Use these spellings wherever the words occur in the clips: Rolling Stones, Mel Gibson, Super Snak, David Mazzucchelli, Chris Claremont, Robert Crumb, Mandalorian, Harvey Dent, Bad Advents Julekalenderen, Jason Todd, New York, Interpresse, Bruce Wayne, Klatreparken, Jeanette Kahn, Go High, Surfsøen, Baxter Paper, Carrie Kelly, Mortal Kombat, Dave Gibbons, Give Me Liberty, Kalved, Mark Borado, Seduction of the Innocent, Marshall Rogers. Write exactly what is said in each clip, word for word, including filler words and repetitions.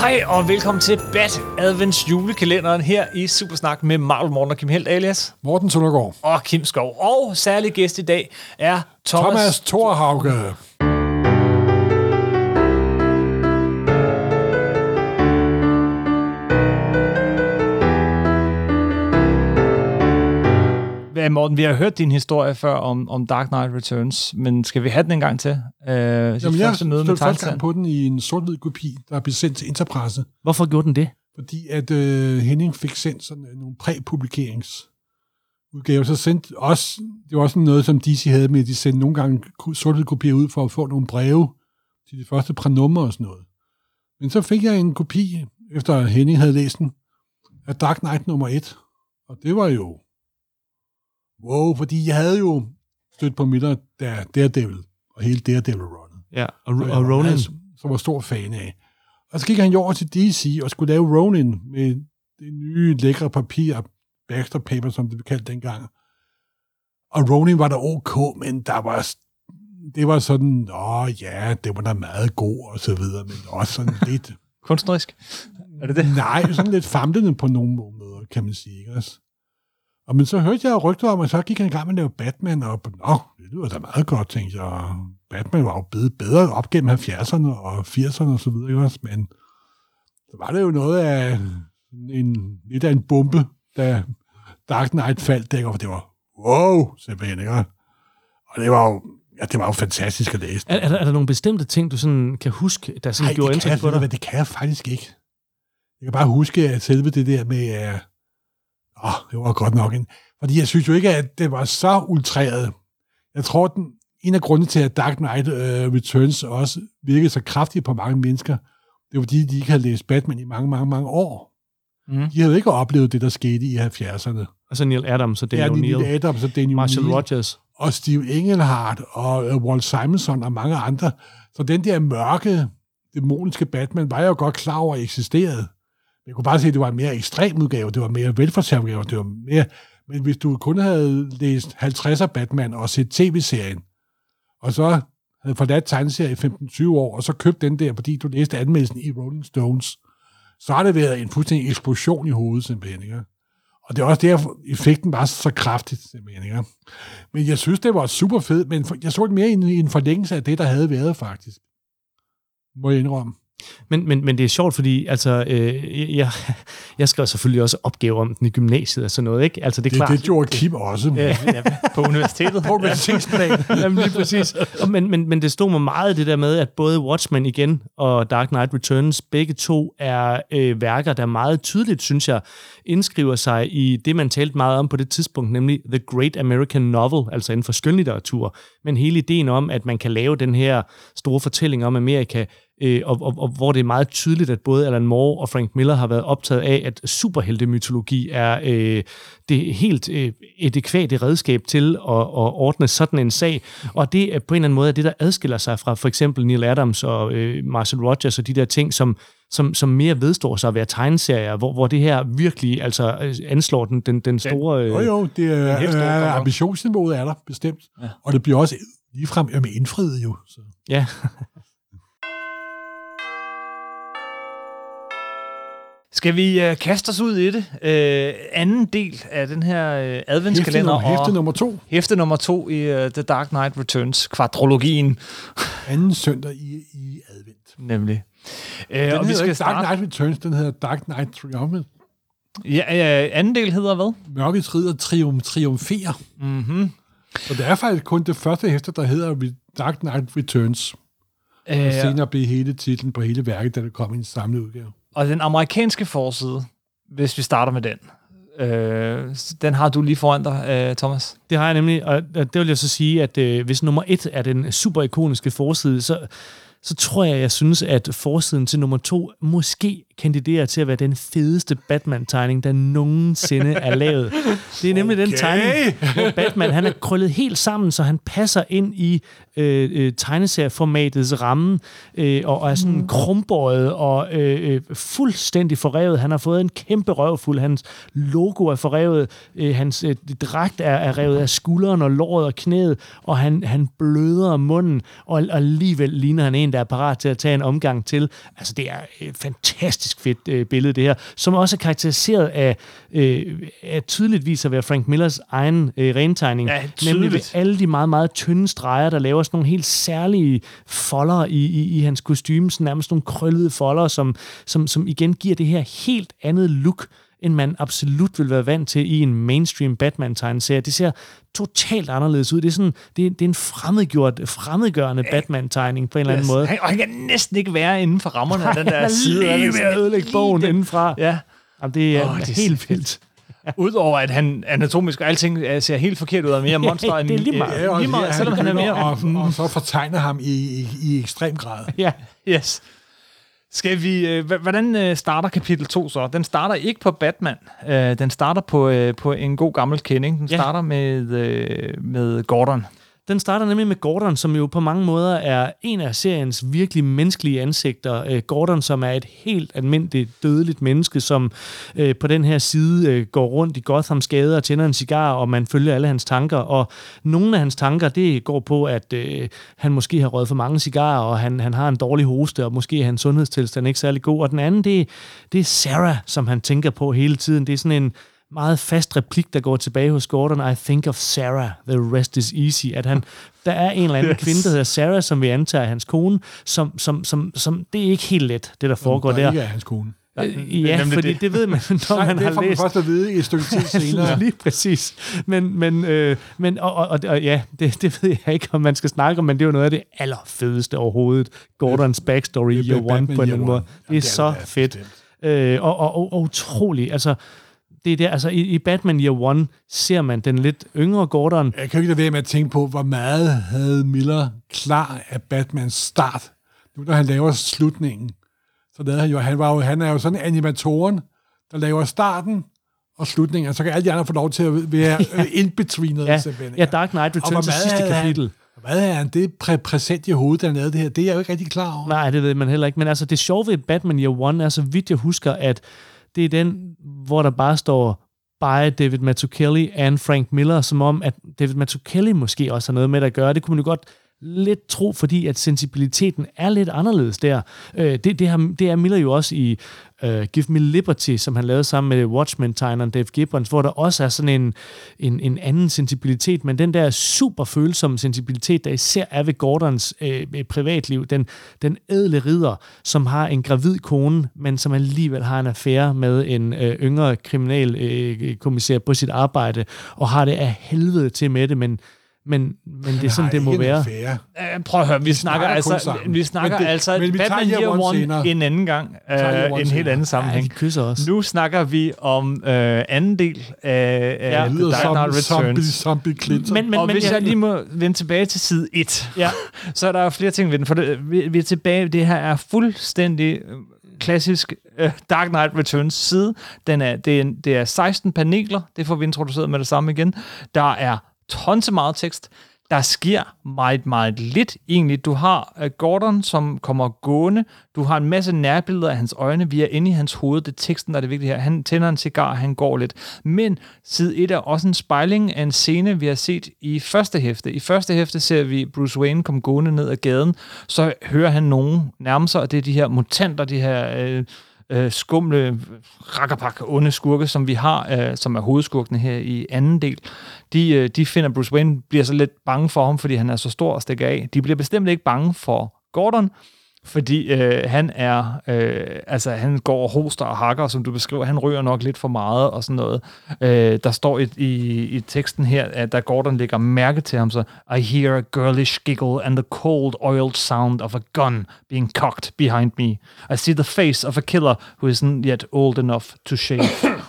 Hej og velkommen til Bad Advents Julekalenderen her i Super Snak med Marlo Morten og Kim Held alias Morten Tullegård og Kim Skov. Og særlig gæst i dag er Thomas, Thomas Thorhauge. Ja, Morten, vi har hørt din historie før om, om Dark Knight Returns, men skal vi have den en gang til? Øh, Jamen, jeg stod første gang på den i en sort-hvid kopi, der blev sendt til Interpresse. Hvorfor gjorde den det? Fordi at øh, Henning fik sendt sådan nogle præ-publikeringsudgaver, så sendte også, det var også noget, som D C havde med, de sendte nogle gange sort-hvid kopier ud for at få nogle breve til de første prænummer og sådan noget. Men så fik jeg en kopi, efter Henning havde læst den, af Dark Knight nummer et, og det var jo wow, fordi jeg havde jo stødt på Miller, der Daredevil, og hele Daredevil Ronin. Ja, og, og, og Ronin. Som var stor fan af. Og så gik han jo over til D C og skulle lave Ronin med det nye lækre papir, Baxter Paper, som det blev kaldt dengang. Og Ronin var da ok, men der var, det var sådan, åh ja, det var da meget god, og så videre, men også sådan lidt kunstnerisk? Er det det? Nej, sådan lidt famlende på nogle måder, kan man sige, ikke også? Og men så hørte jeg rygter om, og så gik han i gang med at lave Batman, og nå, det lyder da meget godt, tænkte jeg. Batman var jo blevet bedre op gennem halvfjerdserne og firserne og så videre, også, men så var det jo noget af en, lidt af en bombe, da Dark Knight faldt, der, og det var wow, simpelthen, ikke? Og det var jo, ja, det var jo fantastisk at læse. Er, er, der, er der nogle bestemte ting, du sådan kan huske, der sådan nej, gjorde indtryk på dig? Nej, det kan jeg faktisk ikke. Jeg kan bare huske, at selve det der med Uh, Åh, oh, det var godt nok en. Fordi jeg synes jo ikke, at det var så ultræret. Jeg tror, at den, en af grundene til, at Dark Knight uh, Returns også virkede så kraftigt på mange mennesker, det var fordi, de ikke havde læst Batman i mange, mange, mange år. Mm. De havde ikke oplevet det, der skete i halvfjerdserne. Altså Neal Adams og Daniel O'Neill. Ja, Neal Adams og Daniel O'Neill. Marshall Rogers. Og Steve Englehart og uh, Walt Simonson og mange andre. Så den der mørke, dæmoniske Batman var jeg jo godt klar over eksisterede. Jeg kunne bare se, at det var en mere ekstrem udgave, det var en mere velfortalt udgave, det var mere. Men hvis du kun havde læst halvtredser Batman og set tv-serien, og så havde forladt tegneserien i femten tyve år, og så købt den der, fordi du læste anmeldelsen i Rolling Stones, så har det været en fuldstændig eksplosion i hovedet, simpelthen. Ikke? Og det er også derfor, effekten var så kraftigt, simpelthen. Ikke? Men jeg synes, det var super fedt, men jeg så det mere i en forlængelse af det, der havde været, faktisk. Må jeg indrømme. Men, men, men det er sjovt, fordi altså, øh, jeg, jeg skrev selvfølgelig også opgaver om den i gymnasiet og sådan noget, ikke? Altså, det, er det, klart, det gjorde Kim også. Ja, ja, på universitetet. På universitetsplan. Jamen lige præcis. Men, men, men det stod mig meget det der med, at både Watchmen igen og Dark Knight Returns, begge to er øh, værker, der meget tydeligt, synes jeg, indskriver sig i det, man talte meget om på det tidspunkt, nemlig The Great American Novel, altså inden for skønlitteratur. Men hele ideen om, at man kan lave den her store fortælling om Amerika, Og, og, og hvor det er meget tydeligt, at både Alan Moore og Frank Miller har været optaget af, at superheltemytologi er øh, det helt øh, adekvate redskab til at, at ordne sådan en sag. Og det er på en eller anden måde det, der adskiller sig fra for eksempel Neal Adams og øh, Marshall Rogers og de der ting, som, som, som mere vedstår sig at være tegneserier, hvor, hvor det her virkelig altså, anslår den, den, den store. Øh, jo jo, det er øh, ambitionsniveauet er der, bestemt. Ja. Og det bliver også ligefrem med indfriet jo. Så. Ja. Skal vi øh, kaste os ud i det? Øh, anden del af den her øh, adventskalender. Hæfte, hæfte nummer to. Hæfte nummer to i øh, The Dark Knight Returns, kvadrologien. Anden søndag i, i advent. Nemlig. Øh, den og vi skal ikke starte. Dark Knight Returns, den hedder Dark Knight Triumphant. Ja, øh, anden del hedder hvad? Mørkets ridder trium, triumferer. Mm-hmm. Og det er faktisk kun det første hæfte, der hedder Dark Knight Returns. Og øh, senere blev hele titlen på hele værket, da det kom i en samlet udgave. Og den amerikanske forside, hvis vi starter med den, øh, den har du lige foran dig, øh, Thomas. Det har jeg nemlig, og det vil jeg så sige, at øh, hvis nummer et er den super ikoniske forside, så, så tror jeg, jeg synes, at forsiden til nummer to måske kandiderer til at være den fedeste Batman-tegning, der nogensinde er lavet. Det er nemlig okay. den tegning, hvor Batman han er krøllet helt sammen, så han passer ind i øh, øh, tegneserieformatets ramme, øh, og er sådan mm. krumbøjet og øh, øh, fuldstændig forrevet. Han har fået en kæmpe røvfuld. Hans logo er forrevet. Øh, hans øh, dragt er, er revet af skulderen og låret og knæet, og han, han bløder munden, og, og alligevel ligner han en, der er parat til at tage en omgang til. Altså, det er øh, fantastisk fedt øh, billede, det her, som også er karakteriseret af, øh, af tydeligvis at være Frank Millers egen øh, rentegning. Ja, nemlig ved alle de meget, meget tynde streger, der laver sådan nogle helt særlige folder i, i, i hans kostyme, sådan nærmest nogle krøllede folder, som, som, som igen giver det her helt andet look, end man absolut vil være vant til i en mainstream Batman-tegneserie. Det ser totalt anderledes ud. Det er sådan, det er, det er en fremmedgjort, fremmedgørende Batman-tegning på en eller anden yes. måde. Og han kan næsten ikke være inden for rammerne af den der side. Han er lige ved at ødelægge bogen indenfra. Ja. Jamen, det er, oh, det er helt vildt. Ja. Udover at han anatomisk og alting ser helt forkert ud og mere monster end... det er lige meget. Ja, lige meget, selvom han er mere... Og, og så fortegner ham i, i, i ekstrem grad. Ja, yes. Skal vi... Øh, hvordan øh, starter kapitel to så? Den starter ikke på Batman. Øh, den starter på, øh, på en god gammel kending. Den ja. starter med, øh, med Gordon. Den starter nemlig med Gordon, som jo på mange måder er en af seriens virkelig menneskelige ansigter. Øh, Gordon, som er et helt almindeligt dødeligt menneske, som øh, på den her side øh, går rundt i Gothams gader og tænder en cigar, og man følger alle hans tanker. Og nogle af hans tanker, det går på, at øh, han måske har røget for mange cigarer, og han, han har en dårlig hoste, og måske er hans sundhedstilstand ikke særlig god. Og den anden, det, det er Sarah, som han tænker på hele tiden. Det er sådan en meget fast replik, der går tilbage hos Gordon. I think of Sarah, the rest is easy. At han, der er en eller anden yes. kvinde, der hedder Sarah, som vi antager er hans kone, som, som, som, som det er ikke helt let, det der foregår der. Det er ikke hans kone. Ja, ja, fordi det. det ved man, når Nej, man har læst. Det får man først at vide i et stykke tid senere. Lige præcis. Men, men, øh, men og, og, og, og ja, det, det ved jeg ikke, om man skal snakke om, men det er jo noget af det allerfedeste overhovedet. Gordons backstory i Year One på en eller måde. Det er så fedt. Øh, og, og, og, og utroligt. Altså, det er der, altså i, i Batman Year One ser man den lidt yngre Gordon. Jeg kan ikke lade være med at tænke på, hvor meget havde Miller klar af Batmans start. Nu når han laver slutningen, så lavede han jo, han, var jo, han er jo sådan animatoren, der laver starten og slutningen, og så kan alle de andre få lov til at være ja. in-betweenet. Ja. ja, Dark Knight Returns til sidste kapitel. Han, hvad er han? Det er præ- præsent i hovedet, der lavede det her. Det er jeg jo ikke rigtig klar over. Nej, det ved man heller ikke. Men altså, det sjove ved Batman Year One er, så vidt jeg husker, at det er den, hvor der bare står by David Mazzucchelli and Frank Miller, som om, at David Mazzucchelli måske også har noget med at gøre. Det kunne man jo godt lidt tro, fordi at sensibiliteten er lidt anderledes der. Øh, det, det, har, det er Miller jo også i øh, Give Me Liberty, som han lavede sammen med Watchmen-tegneren Dave Gibbons, hvor der også er sådan en, en, en anden sensibilitet, men den der super følsomme sensibilitet, der især er ved Gordons øh, privatliv, den, den ædle ridder, som har en gravid kone, men som alligevel har en affære med en øh, yngre kriminalkommissær øh, på sit arbejde, og har det af helvede til med det, men Men, men det er sådan, det må være. Uh, prøv at høre, vi, vi snakker, snakker altså, vi snakker det, altså Batman Year One senere. En anden gang, uh, en senere. Helt anden sammenhæng. Ja, de kysser også. Nu snakker vi om uh, anden del af uh, ja, The Dark Knight Returns. Zombie, zombie Clinton. Men, men, og men, hvis jeg, jeg lige må vende tilbage til side et, ja. så er der jo flere ting ved den, for det, vi, vi er tilbage, det her er fuldstændig klassisk uh, Dark Knight Returns side. Den er, det, er, det er seksten paneler, det får vi introduceret med det samme igen. Der er tons meget tekst. Der sker meget, meget lidt egentlig. Du har Gordon, som kommer gående. Du har en masse nærbilleder af hans øjne. Vi er inde i hans hoved. Det er teksten, der er det vigtige her. Han tænder en cigar, han går lidt. Men side et er også en spejling af en scene, vi har set i første hæfte. I første hæfte ser vi Bruce Wayne komme gående ned ad gaden. Så hører han nogen nærme sig, og det er de her mutanter, de her... Øh Øh, skumle, rakkerpak, onde skurke, som vi har, øh, som er hovedskurkene her i anden del. De, øh, de finder Bruce Wayne, bliver så lidt bange for ham, fordi han er så stor og stikker af. De bliver bestemt ikke bange for Gordon, fordi øh, han er, øh, altså han går og hoster og hakker, som du beskriver, han ryger nok lidt for meget og sådan noget. Øh, der står i, i, i teksten her, at der Gordon lægger mærke til ham, så I hear a girlish giggle and the cold oiled sound of a gun being cocked behind me. I see the face of a killer who isn't yet old enough to shave.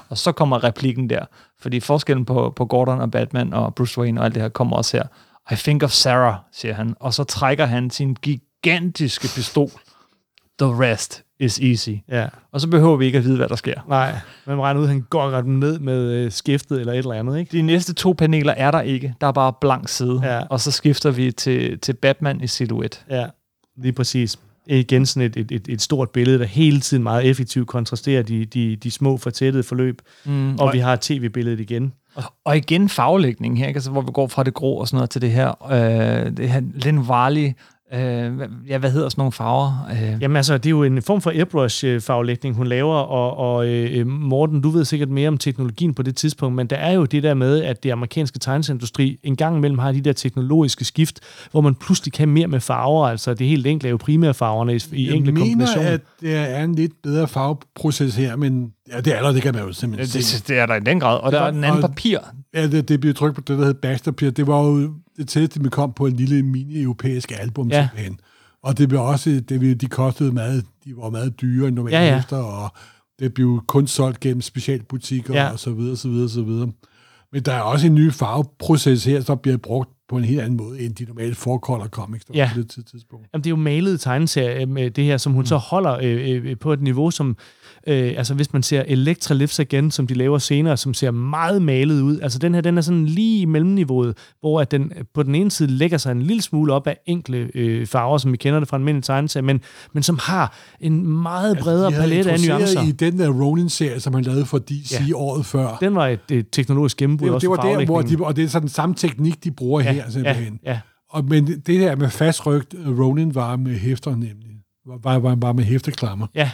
Og så kommer replikken der, fordi forskellen på, på Gordon og Batman og Bruce Wayne og alt det her kommer også her. I think of Sarah, siger han, og så trækker han sin gig gigantiske pistol. The rest is easy. Ja. Og så behøver vi ikke at vide, hvad der sker. Nej, man regner ud, at han går ret ned med skiftet eller et eller andet, ikke? De næste to paneler er der ikke. Der er bare blank side. Ja. Og så skifter vi til, til Batman i silhuet. Ja, lige præcis. Igen sådan et, et, et, et stort billede, der hele tiden meget effektivt kontrasterer de, de, de små fortættede forløb. Mm, og, og vi har tv-billedet igen. Og, og igen farvelægningen her, altså, hvor vi går fra det grå og sådan noget til det her, øh, det her Lynn Varley. Øh, ja, hvad hedder sådan nogle farver? Øh. Jamen altså, det er jo en form for airbrush-farvelægning, hun laver, og, og øh, Morten, du ved sikkert mere om teknologien på det tidspunkt, men der er jo det der med, at det amerikanske tegneserieindustri en gang imellem har de der teknologiske skift, hvor man pludselig kan mere med farver, altså det helt enkelt er jo primærfarverne i, i jeg enkelte kombinationer. Jeg mener, at det er en lidt bedre farveproces her, men ja, det er der, det kan man jo simpelthen det, se. Det er der i den grad, og det der var, er en anden og, papir. Ja, det, det blev trykt på det, der hedder Baxter Paper. Det var jo det tætteste, vi kom på en lille mini-europæisk album, ja, simpelthen. Og det blev også, det, de kostede meget, de var meget dyre end normalt, ja, ja, efter, og det blev kun solgt gennem specialbutikker, ja, og så videre, så videre, så videre. Men der er også en ny farveproces her, som bliver brugt på en helt anden måde, end de normale forekolder comics, der, ja, på det tidspunkt. Jamen, det er jo malede tegneserier med det her, som hun mm. så holder øh, øh, på et niveau, som Øh, altså hvis man ser Elektra Lives Again, som de laver senere, som ser meget malet ud. Altså den her, den er sådan lige i mellemniveauet, hvor at den på den ene side lægger sig en lille smule op af enkle øh, farver, som vi kender det fra en mindre tegneserie, men, men som har en meget bredere altså, palette af nuancer. I den der Ronin-serie, som han lavede for D C, ja, året før. Den var et, et teknologisk gennembrud også for farvelægningen. Og det er sådan den samme teknik, de bruger, ja, her simpelthen. Ja, ja. Og, men det der med fastrygt, Ronin var med hæfter nemlig. Var, var, var med hæfteklammer. Ja.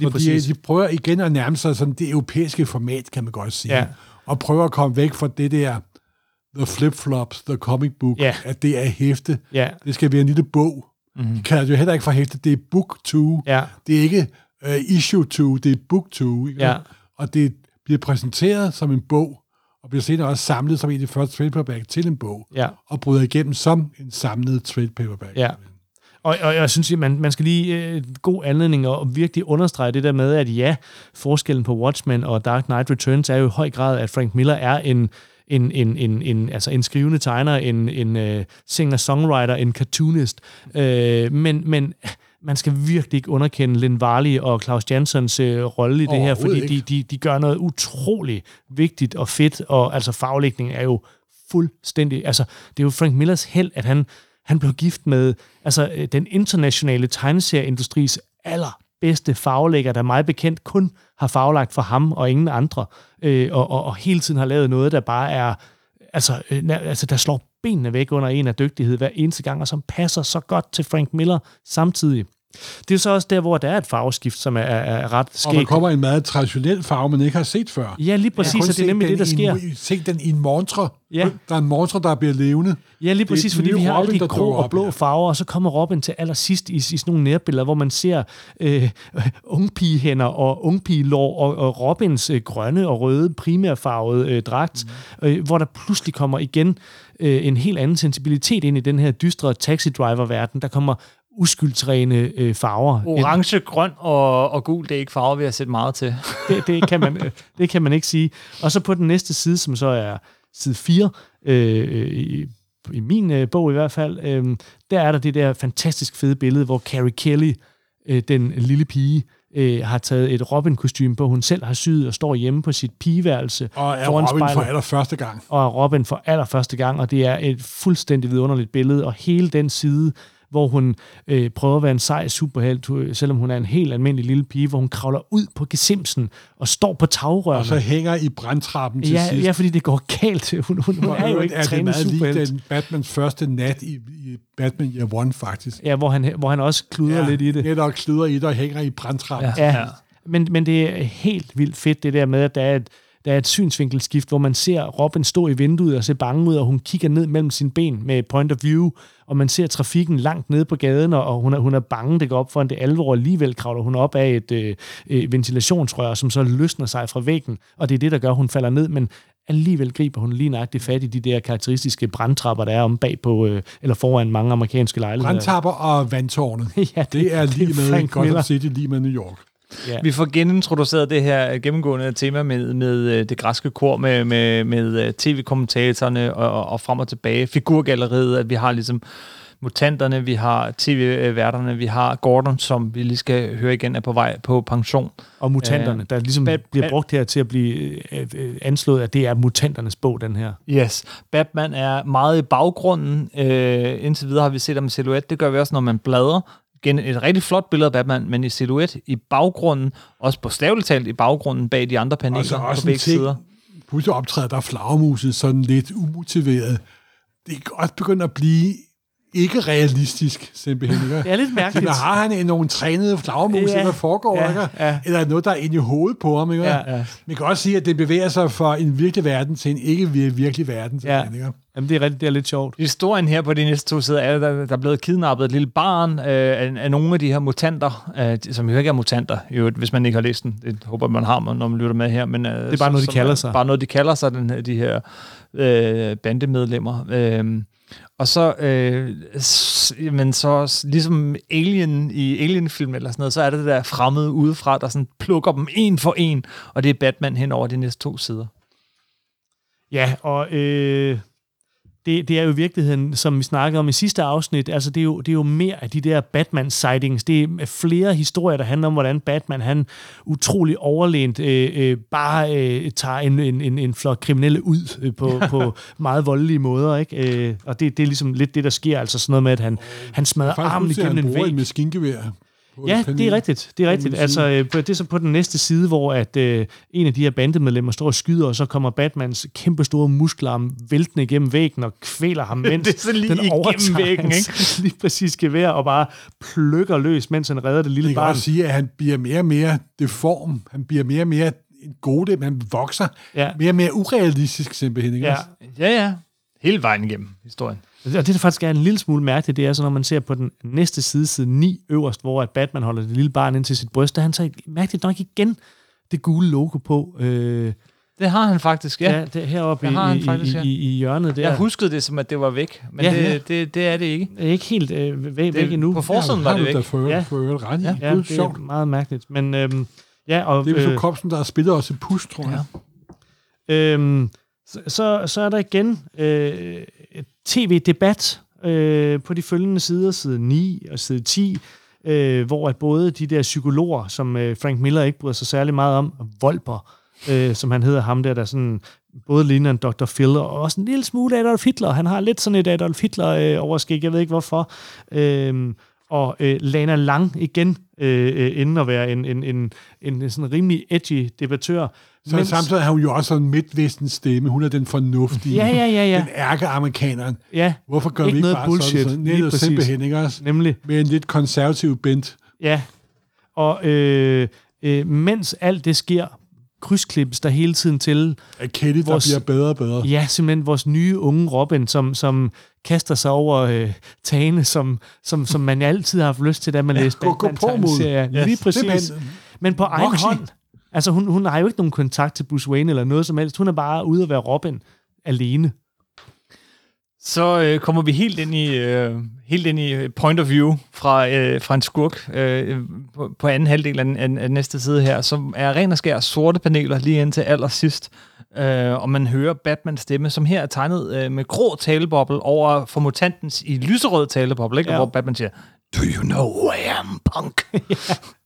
De, de prøver igen at nærme sig sådan det europæiske format, kan man godt sige. Ja. Og prøver at komme væk fra det der the flip-flops, the comic book, ja, at det er hæfte. Ja. Det skal være en lille bog. Mm-hmm. De kalder det jo heller ikke for hæfte. Det er book to. Ja. Det er ikke uh, issue to, det er book to. Ja. Og det bliver præsenteret som en bog, og bliver senere også samlet som en af de første trade paperback til en bog, ja, og bryder igennem som en samlet trade paperback. Ja. Og, og jeg synes, at man, man skal lige øh, god anledning og virkelig understrege det der med, at ja, forskellen på Watchmen og Dark Knight Returns er jo i høj grad, at Frank Miller er en, en, en, en, en, altså en skrivende tegner, en, en øh, singer-songwriter, en cartoonist. Øh, men, men man skal virkelig ikke underkende Lynn Varley og Klaus Janssons øh, rolle i det her, fordi de, de, de gør noget utrolig vigtigt og fedt, og altså farvelægningen er jo fuldstændig. Altså, det er jo Frank Millers held, at han... Han blev gift med altså, den internationale tegneserieindustris allerbedste farvelægger, der meget bekendt kun har farvelagt for ham og ingen andre, øh, og, og, og hele tiden har lavet noget, der bare er, altså, øh, altså der slår benene væk under en af dygtighed hver eneste gang, og som passer så godt til Frank Miller samtidig. Det er jo så også der, hvor der er et farveskift, som er, er ret skægt. Og der kommer en meget traditionel farve, man ikke har set før. Ja, lige præcis, og det er nemlig det, der sker. Se den i en montre. Ja. Der er en montre, der bliver levende. Ja, lige præcis, fordi vi har alle de grå og blå farver, og så kommer Robin til allersidst i, i sådan nogle nærbilleder, hvor man ser øh, ungpigehænder og ungpigelår og, og Robins øh, grønne og røde primærfarvede øh, dragt, mm. øh, hvor der pludselig kommer igen øh, en helt anden sensibilitet ind i den her dystre taxidriver-verden. Der kommer uskyldsrene øh, farver. Orange, grøn og, og gul, det er ikke farver, vi har set meget til. det, det, kan man, det kan man ikke sige. Og så på den næste side, som så er side fire, øh, i, i min øh, bog i hvert fald, øh, der er der det der fantastisk fede billede, hvor Carrie Kelly, øh, den lille pige, øh, har taget et Robin-kostyme på, hun selv har syet og står hjemme på sit pigeværelse. Og er Robin spejlet, for allerførste gang. Og er Robin for allerførste gang, og det er et fuldstændig vidunderligt billede, og hele den side, hvor hun øh, prøver at være en sej superhelt, selvom hun er en helt almindelig lille pige, hvor hun kravler ud på gesimsen og står på tagrørene. Og så hænger i brandtrappen til ja, sidst. Ja, fordi det går galt. Hun, hun, hun er jo ikke er trænet superhelt. Er det Batmans første nat i, i Batman Year One, faktisk? Ja, hvor han, hvor han også kluder ja, lidt i det. Ja, netop kluder i det og hænger i brandtrappen. Ja, ja. Men, men det er helt vildt fedt, det der med, at der er et Der er et synsvinkelskift, hvor man ser Robin stå i vinduet og se bange ud, og hun kigger ned mellem sine ben med point of view, og man ser trafikken langt nede på gaden, og hun er, hun er bange, det går op for en det alvor, og alligevel kravler hun op af et øh, øh, ventilationsrør, som så løsner sig fra væggen, og det er det, der gør, hun falder ned, men alligevel griber hun lige nøjagtigt fat i de der karakteristiske brandtrapper, der er om bag på, øh, eller foran mange amerikanske lejligheder. Brandtrapper og vandtårnet. ja, det, det er lige det med Gotham City, lige med New York. Yeah. Vi får genintroduceret det her gennemgående tema med, med det græske kor, med, med, med tv-kommentatorerne og, og frem og tilbage, figurgalleriet, at vi har ligesom mutanterne, vi har tv-værterne, vi har Gordon, som vi lige skal høre igen, er på vej på pension. Og mutanterne, uh, der ligesom Bad- bliver brugt her til at blive anslået, at det er mutanternes bog, den her. Yes. Batman er meget i baggrunden. Uh, indtil videre har vi set ham i silhuet. Det gør vi også, når man bladrer. Igen et rigtig flot billede af Batman, men i silhuet, i baggrunden, også bogstaveligt talt i baggrunden, bag de andre paneler og på begge sider. Pludselig optræder der flagermuset sådan lidt umotiveret. Det er godt begyndt at blive ikke realistisk, simpelthen. Det er lidt mærkeligt. Så har han nogle trænede flagermus, ja, der foregår, ja, ikke? Ja. Eller noget, der er inde i hovedet på ham. Ikke? Ja, ja. Man kan også sige, at det bevæger sig fra en virkelig verden til en ikke-virkelig verden. Ja. Ikke? Jamen, det er, det er lidt sjovt. Historien her på de næste to sider er, der, der er blevet kidnappet et lille barn øh, af, af nogle af de her mutanter, øh, som jo ikke er mutanter, jo, hvis man ikke har læst den. Det håber man har, når man lytter med her. Men, øh, det er bare som, noget, de kalder sig. Bare noget, de kalder sig, den her, de her øh, bandemedlemmer. Øh, Og så, øh, s- men så ligesom Alien i Alien-film eller sådan noget, så er det der fremmede udefra, der sådan plukker dem en for en, og det er Batman hen over de næste to sider. Ja, og øh, det, det er jo i virkeligheden, som vi snakkede om i sidste afsnit, altså det er jo, det er jo mere af de der Batman-sightings. Det er flere historier, der handler om, hvordan Batman, han utrolig overlænt, øh, øh, bare øh, tager en, en, en, en flok kriminelle ud øh, på, på meget voldelige måder, ikke? Øh, og det, det er ligesom lidt det, der sker, altså sådan noget med, at han, han smadrer armen igennem en væg. Han bruger et maskingevær. Ja, det er rigtigt. Det er rigtigt. Altså, det er så på den næste side, hvor at, øh, en af de her bandemedlemmer står og skyder, og så kommer Batmans kæmpe store muskelarm væltende igennem væggen og kvæler ham, mens det er så lige den overtager væggen, ikke? Lige præcis gevær og bare plukker løs, mens han redder det lille barn. Jeg kan også sige, at han bliver mere og mere deform. Han bliver mere og mere en gode, man vokser. Ja. Mere og mere urealistisk simpelthen. Ikke? Ja. ja, ja. Hele vejen igennem historien. Og det, der faktisk er en lille smule mærkeligt, det er så, når man ser på den næste side, side ni øverst, hvor at Batman holder det lille barn ind til sit bryst, der han så mærkeligt nok igen det gule logo på. Øh, det har han faktisk, ja. ja det, heroppe i, han faktisk, ja. i, i, i hjørnet der. Jeg huskede det som, at det var væk, men ja, det, ja. Det, det, det er det ikke. Det er ikke helt øh, væk, det, væk endnu. På forsiden var det væk. For, ja. For, for ja. Ja, det er sjovt. Meget mærkeligt. Men, øhm, ja, og, det er jo øh, Kopsen, der har spillet også et pus, tror jeg. Ja. Øhm, så, så, så er der igen... Øh, T V-debat øh, på de følgende sider, side ni og side ti, øh, hvor at både de der psykologer, som øh, Frank Miller ikke bryder sig særlig meget om, og Volper, øh, som han hedder ham der, der sådan, både ligner en doktor Phil, og også en lille smule Adolf Hitler. Han har lidt sådan et Adolf Hitler-overskæg, øh, jeg ved ikke hvorfor. Øh, og øh, Lana Lang igen, øh, øh, inden at være en, en, en, en sådan rimelig edgy debattør. Så mens... samtidig har hun jo også en midtvestens stemme. Hun er den fornuftige, ja, ja, ja, ja. Den ærkeamerikaneren. Ja. Hvorfor gør ikke vi ikke noget bare bullshit, sådan? Sådan? Netop simpelthen, ikke også? Nemlig. Med en lidt konservativ bent. Ja. Og øh, øh, mens alt det sker, krydsklippes der hele tiden til... At Kelly, vores... der bliver bedre og bedre. Ja, simpelthen vores nye unge Robin, som... som kaster sig over øh, tagene, som, som, som man altid har haft lyst til, da man ja, læste Batman-tegneserien. Yes. Lige præcis. Men på egen Moxie. Hånd. Altså, hun, hun har jo ikke nogen kontakt til Bruce Wayne eller noget som helst. Hun er bare ude at være Robin alene. Så øh, kommer vi helt ind i øh, helt ind i point of view fra, øh, fra en skurk øh, på, på anden halvdel af, af, af næste side her, som er ren og skær sorte paneler lige indtil allersidst. Uh, og man hører Batmans stemme, som her er tegnet uh, med grå taleboble over for mutantens i lyserød taleboble, ikke? Ja. Hvor Batman siger, "Do you know who I am, punk?"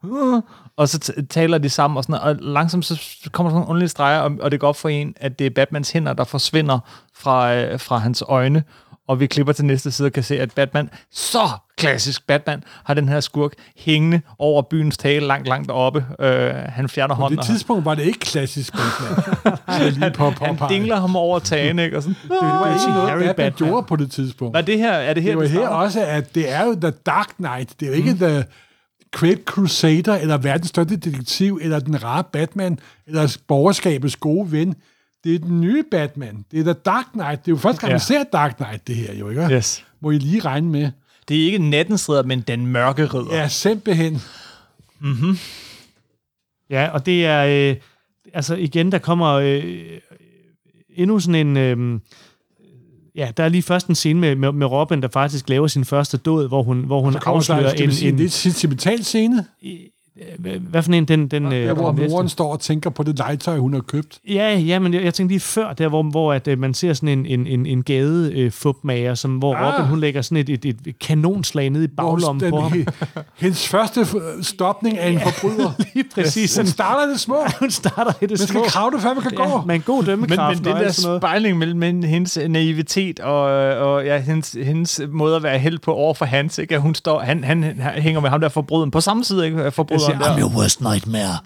uh, og så t- taler de sammen, og, sådan, og langsomt så kommer der sådan en underlig streger, og, og det går op for en, at det er Batmans hænder, der forsvinder fra, øh, fra hans øjne. Og vi klipper til næste side og kan se, at Batman, så klassisk Batman, har den her skurk hængende over byens tage langt, langt deroppe. Øh, han fjerner hånden. På det tidspunkt var det ikke klassisk Batman. han, pop, pop, han dingler ham over tagen, ikke? Og sådan. Det, det var ikke noget, Batman, Batman gjorde på det tidspunkt. Var det her, er det her, det var det her også, at det er jo The Dark Knight. Det er jo ikke mm. The Great Crusader, eller verdens største detektiv, eller den rare Batman, eller borgerskabets gode ven. Det er den nye Batman. Det er The Dark Knight. Det er jo første gang, ja. Vi ser Dark Knight, det her jo, ikke? Yes. Må I lige regne med. Det er ikke nattens ridder, men den mørke ridder. Ja, simpelthen. Mhm. Ja, og det er... Øh, altså igen, der kommer øh, endnu sådan en... Øh, ja, der er lige først en scene med, med, med Robin, der faktisk laver sin første død, hvor hun, hvor hun afslører en... en lidt sentimental scene? I, Hvad for en den... den ja, øh, hvor moren står og tænker på det legetøj, hun har købt. Ja, ja, men jeg, jeg tænkte lige før, der hvor, hvor at, man ser sådan en, en, en, en gadefupmager, som hvor ah. Robin, hun lægger sådan et, et, et kanonslag ned i baglommen på ham. Hendes første stopning af en ja, forbryder. Lige præcis. Hun starter det små. hun starter det små. Man skal kravle, før man kan ja, gå. Men god dømmekraft. Men, men det der spejling mellem hendes naivitet og, og ja, hendes, hendes måde at være held på over for hans, ikke? Hun står, han, han, han hænger med ham der forbryderen på samme side, ikke? Forbryderen. I'm your worst nightmare.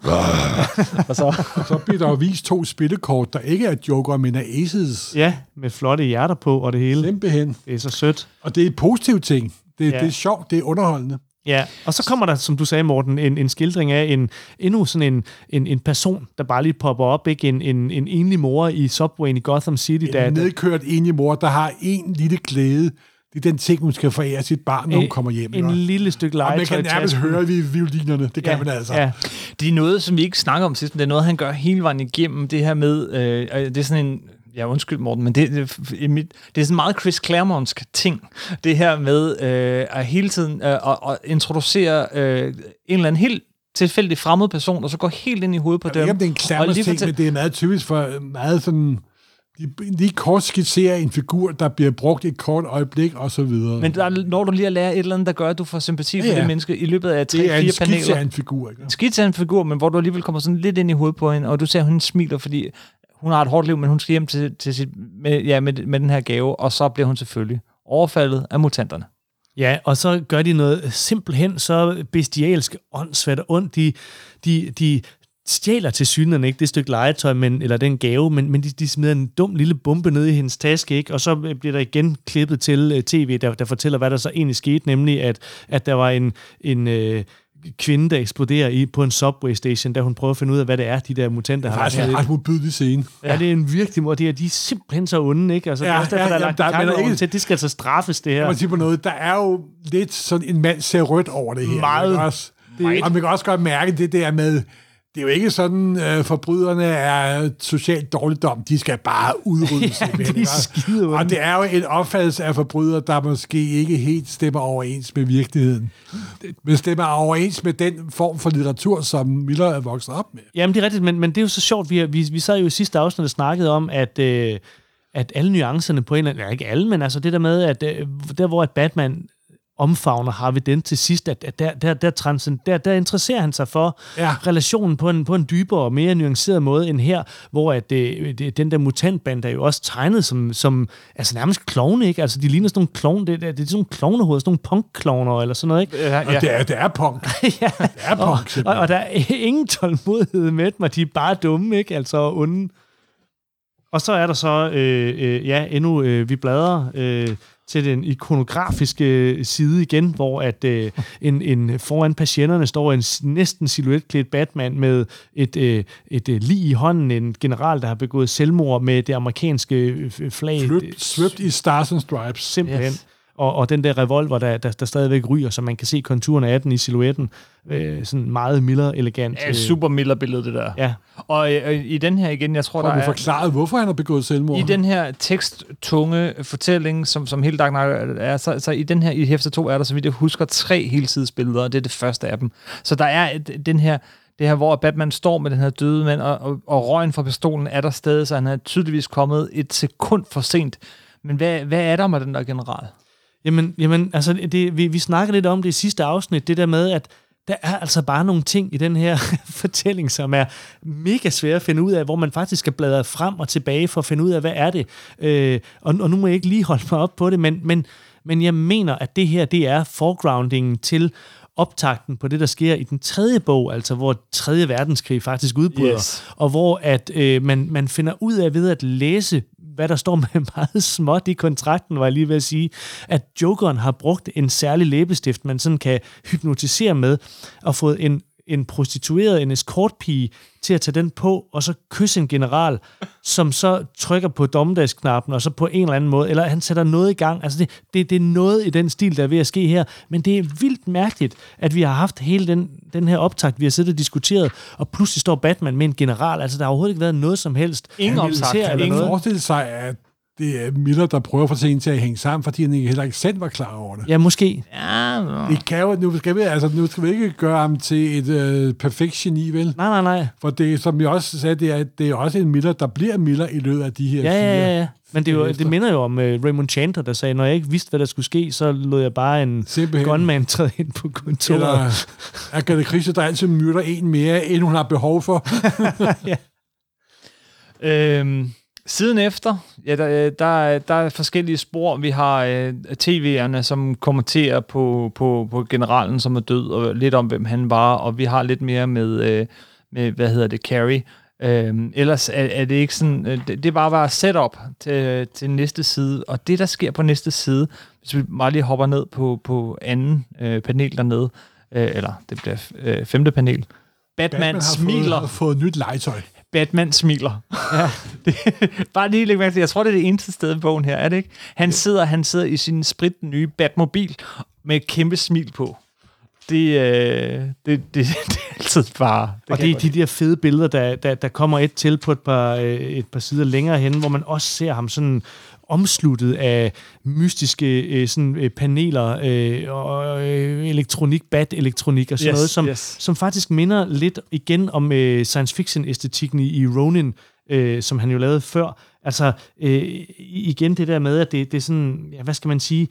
og så, så bliver der jo vist to spillekort, der ikke er joker, men er aces. Ja, med flotte hjerter på og det hele. Simpelthen. Det er så sødt. Og det er et positivt ting. Det, ja. det er sjovt, det er underholdende. Ja, og så kommer der, som du sagde, Morten, en, en skildring af en, endnu sådan en, en, en person, der bare lige popper op, ikke? En, en, en enlig mor i Subwayen i Gotham City. En der, nedkørt enlig mor, der har en lille glæde. Det er den ting, hun skal forære sit barn, når hun kommer hjem. En lille stykke legetøj. Og man kan nærmest høre vi violinerne. Det kan ja, man altså. Ja. Det er noget, som vi ikke snakker om sidst, men det er noget, han gør hele vejen igennem. Det her med, øh, det er sådan en... Ja, undskyld, Morten, men det, det, det er sådan meget Chris Claremontsk ting. Det her med øh, at hele tiden øh, at, at introducere øh, en eller anden helt tilfældig fremmed person, og så går helt ind i hovedet på dem. Jeg ved ikke, om det er en Claremontsk ting, men det er meget typisk for meget sådan... De, de kort skitserer en figur, der bliver brugt et kort øjeblik, og så videre. Men der, når du lige lærer et eller andet, der gør, at du får sympati for ja, ja. det menneske i løbet af tre-fire paneler. Det er en skitser af en figur. Ikke? En skitser af en figur, men hvor du alligevel kommer sådan lidt ind i hovedet på hende, og du ser, at hun smiler, fordi hun har et hårdt liv, men hun skal hjem til, til sit, med, ja, med, med den her gave, og så bliver hun selvfølgelig overfaldet af mutanterne. Ja, og så gør de noget simpelthen så bestialsk, åndssvagt og ondt. De... de, de stjæler til synerne, ikke det stykke legetøj, men, eller den gave, men, men de, de smider en dum lille bombe ned i hendes taske, ikke? Og så bliver der igen klippet til uh, tv, der, der fortæller, hvad der så egentlig skete, nemlig at, at der var en, en uh, kvinde, der eksploderer i, på en subway station, da hun prøver at finde ud af, hvad det er, de der mutanter har. Det er en ret modbydelig scene. Ja, det er en virkelig måde. Det er, de er simpelthen så onde, ikke? Altså, ja, også derfor, ja, der er lagt kameraet til, det skal altså straffes, det her. Man siger på noget, der er jo lidt sådan, en mand ser rødt over det her. Meget. Også, det, og man kan også godt mærke det der med... Det er jo ikke sådan, øh, forbryderne er socialt dårligdom. De skal bare udryddes. Ja, de og det er jo en opfattelse af forbrydere, der måske ikke helt stemmer overens med virkeligheden. Men stemmer overens med den form for litteratur, som Miller er vokset op med. Jamen, det er rigtigt, men, men det er jo så sjovt. Vi, vi, vi sad jo i sidste afsnit og snakkede om, at... Øh, at alle nuancerne på en eller anden... Ja, ikke alle, men altså det der med, at øh, der hvor at Batman... omfavner Harvey Dent til sidst, at der, der, der, transen, der, der interesserer han sig for ja. relationen på en, på en dybere og mere nuanceret måde end her, hvor at, det, den der mutantband er jo også tegnet som, som altså nærmest klovne, ikke? Altså de ligner sådan nogle klovne, det, det er sådan nogle klovnehoveder, sådan nogle punk-klovner eller sådan noget, ikke? Ja, ja. Og det er, det er punk. ja. Det er punk. Og, og, og der er ingen tålmodighed med dem, og de er bare dumme, ikke? Altså onde. Og så er der så, øh, øh, ja, endnu øh, vi bladrer... Øh, til den ikonografiske side igen, hvor at øh, en, en foran patienterne står en næsten silhuetklædt Batman med et, øh, et øh, lig i hånden, en general, der har begået selvmord med det amerikanske flag. Svøbt i Stars and Stripes. Simpelthen. Yes. Og, og den der revolver, der, der, der stadigvæk ryger, så man kan se konturerne af den i silhuetten. Øh, sådan meget Miller-elegant. Ja, super Miller-billede, det der. Ja. Og øh, i den her igen, jeg tror, der er... Har du forklaret, hvorfor han har begået selvmord? I den her teksttunge fortælling, som, som hele Dark Knight er, så, så i den her, i hæfte to, er der, som jeg husker, tre helsidesbilleder, og det er det første af dem. Så der er den her... Det her, hvor Batman står med den her døde mand, og, og, og røgen fra pistolen er der stadig, så han er tydeligvis kommet et sekund for sent. Men hvad, hvad er der med den der general? Jamen, jamen, altså, det, vi, vi snakker lidt om det i sidste afsnit, det der med, at der er altså bare nogle ting i den her fortælling, som er mega svære at finde ud af, hvor man faktisk skal bladre frem og tilbage for at finde ud af, hvad er det. Øh, og, og nu må jeg ikke lige holde mig op på det, men, men, men jeg mener, at det her, det er foregroundingen til optakten på det, der sker i den tredje bog, altså hvor tredje verdenskrig faktisk udbryder, yes. og hvor at, øh, man, man finder ud af ved at læse hvad der står med meget småt i kontrakten, var jeg lige ved at sige, at Jokeren har brugt en særlig læbestift, man sådan kan hypnotisere med, og fået en, en prostitueret, en escortpige, til at tage den på, og så kysse en general, som så trykker på dommedagsknappen, og så på en eller anden måde, eller han sætter noget i gang. Altså, det, det, det er noget i den stil, der er ved at ske her, men det er vildt mærkeligt, at vi har haft hele den, den her optakt, vi har siddet og diskuteret, og pludselig står Batman med en general. Altså, der har overhovedet ikke været noget som helst. Ingen optakt. Ingen forestille sig, at det er Miller, der prøver at få ting til at hænge sammen, fordi han ikke heller ikke selv var klar over det. Ja, måske. Ja, no. Det kan jo, nu skal vi, altså, nu skal vi ikke gøre ham til et øh, perfekt geni, vel? Nej, nej, nej. For det, som jeg også sagde, det er, det er også en Miller, der bliver Miller i løbet af de her ja, fire. Ja, ja, ja. Men det, er jo, det minder jo om uh, Raymond Chandler, der sagde, når jeg ikke vidste, hvad der skulle ske, så lod jeg bare en simpelthen gunman træde ind på kontoret. Eller Agatha Christie, der altid myrder en mere, end hun har behov for. Ja. Øhm, siden efter, ja, der, der, der er forskellige spor. Vi har uh, tv'erne, som kommenterer på, på, på generalen, som er død, og lidt om, hvem han var, og vi har lidt mere med, uh, med hvad hedder det, Carrie. Øhm, ellers er, er det ikke sådan, det, det er bare bare setup til, til næste side, og det der sker på næste side, hvis vi bare lige hopper ned på, på anden øh, panel dernede, øh, eller det bliver øh, femte panel. Batman, Batman har smiler. Fået, fået nyt legetøj. Batman smiler. Ja, det, bare lige lægge mærke til, jeg tror det er det eneste sted i bogen her, er det ikke? Han sidder, han sidder i sin sprit nye Batmobil med et kæmpe smil på. Det, øh, det, det, det er altid bare... Det og det er de der fede billeder, der, der, der kommer et til på et par, øh, et par sider længere hen, hvor man også ser ham sådan omsluttet af mystiske øh, sådan, øh, paneler øh, og øh, elektronik, bat-elektronik og sådan yes, noget, som, yes. som faktisk minder lidt igen om øh, science-fiction-æstetikken i, i Ronin, øh, som han jo lavede før. Altså øh, igen det der med, at det, det er sådan... Ja, hvad skal man sige...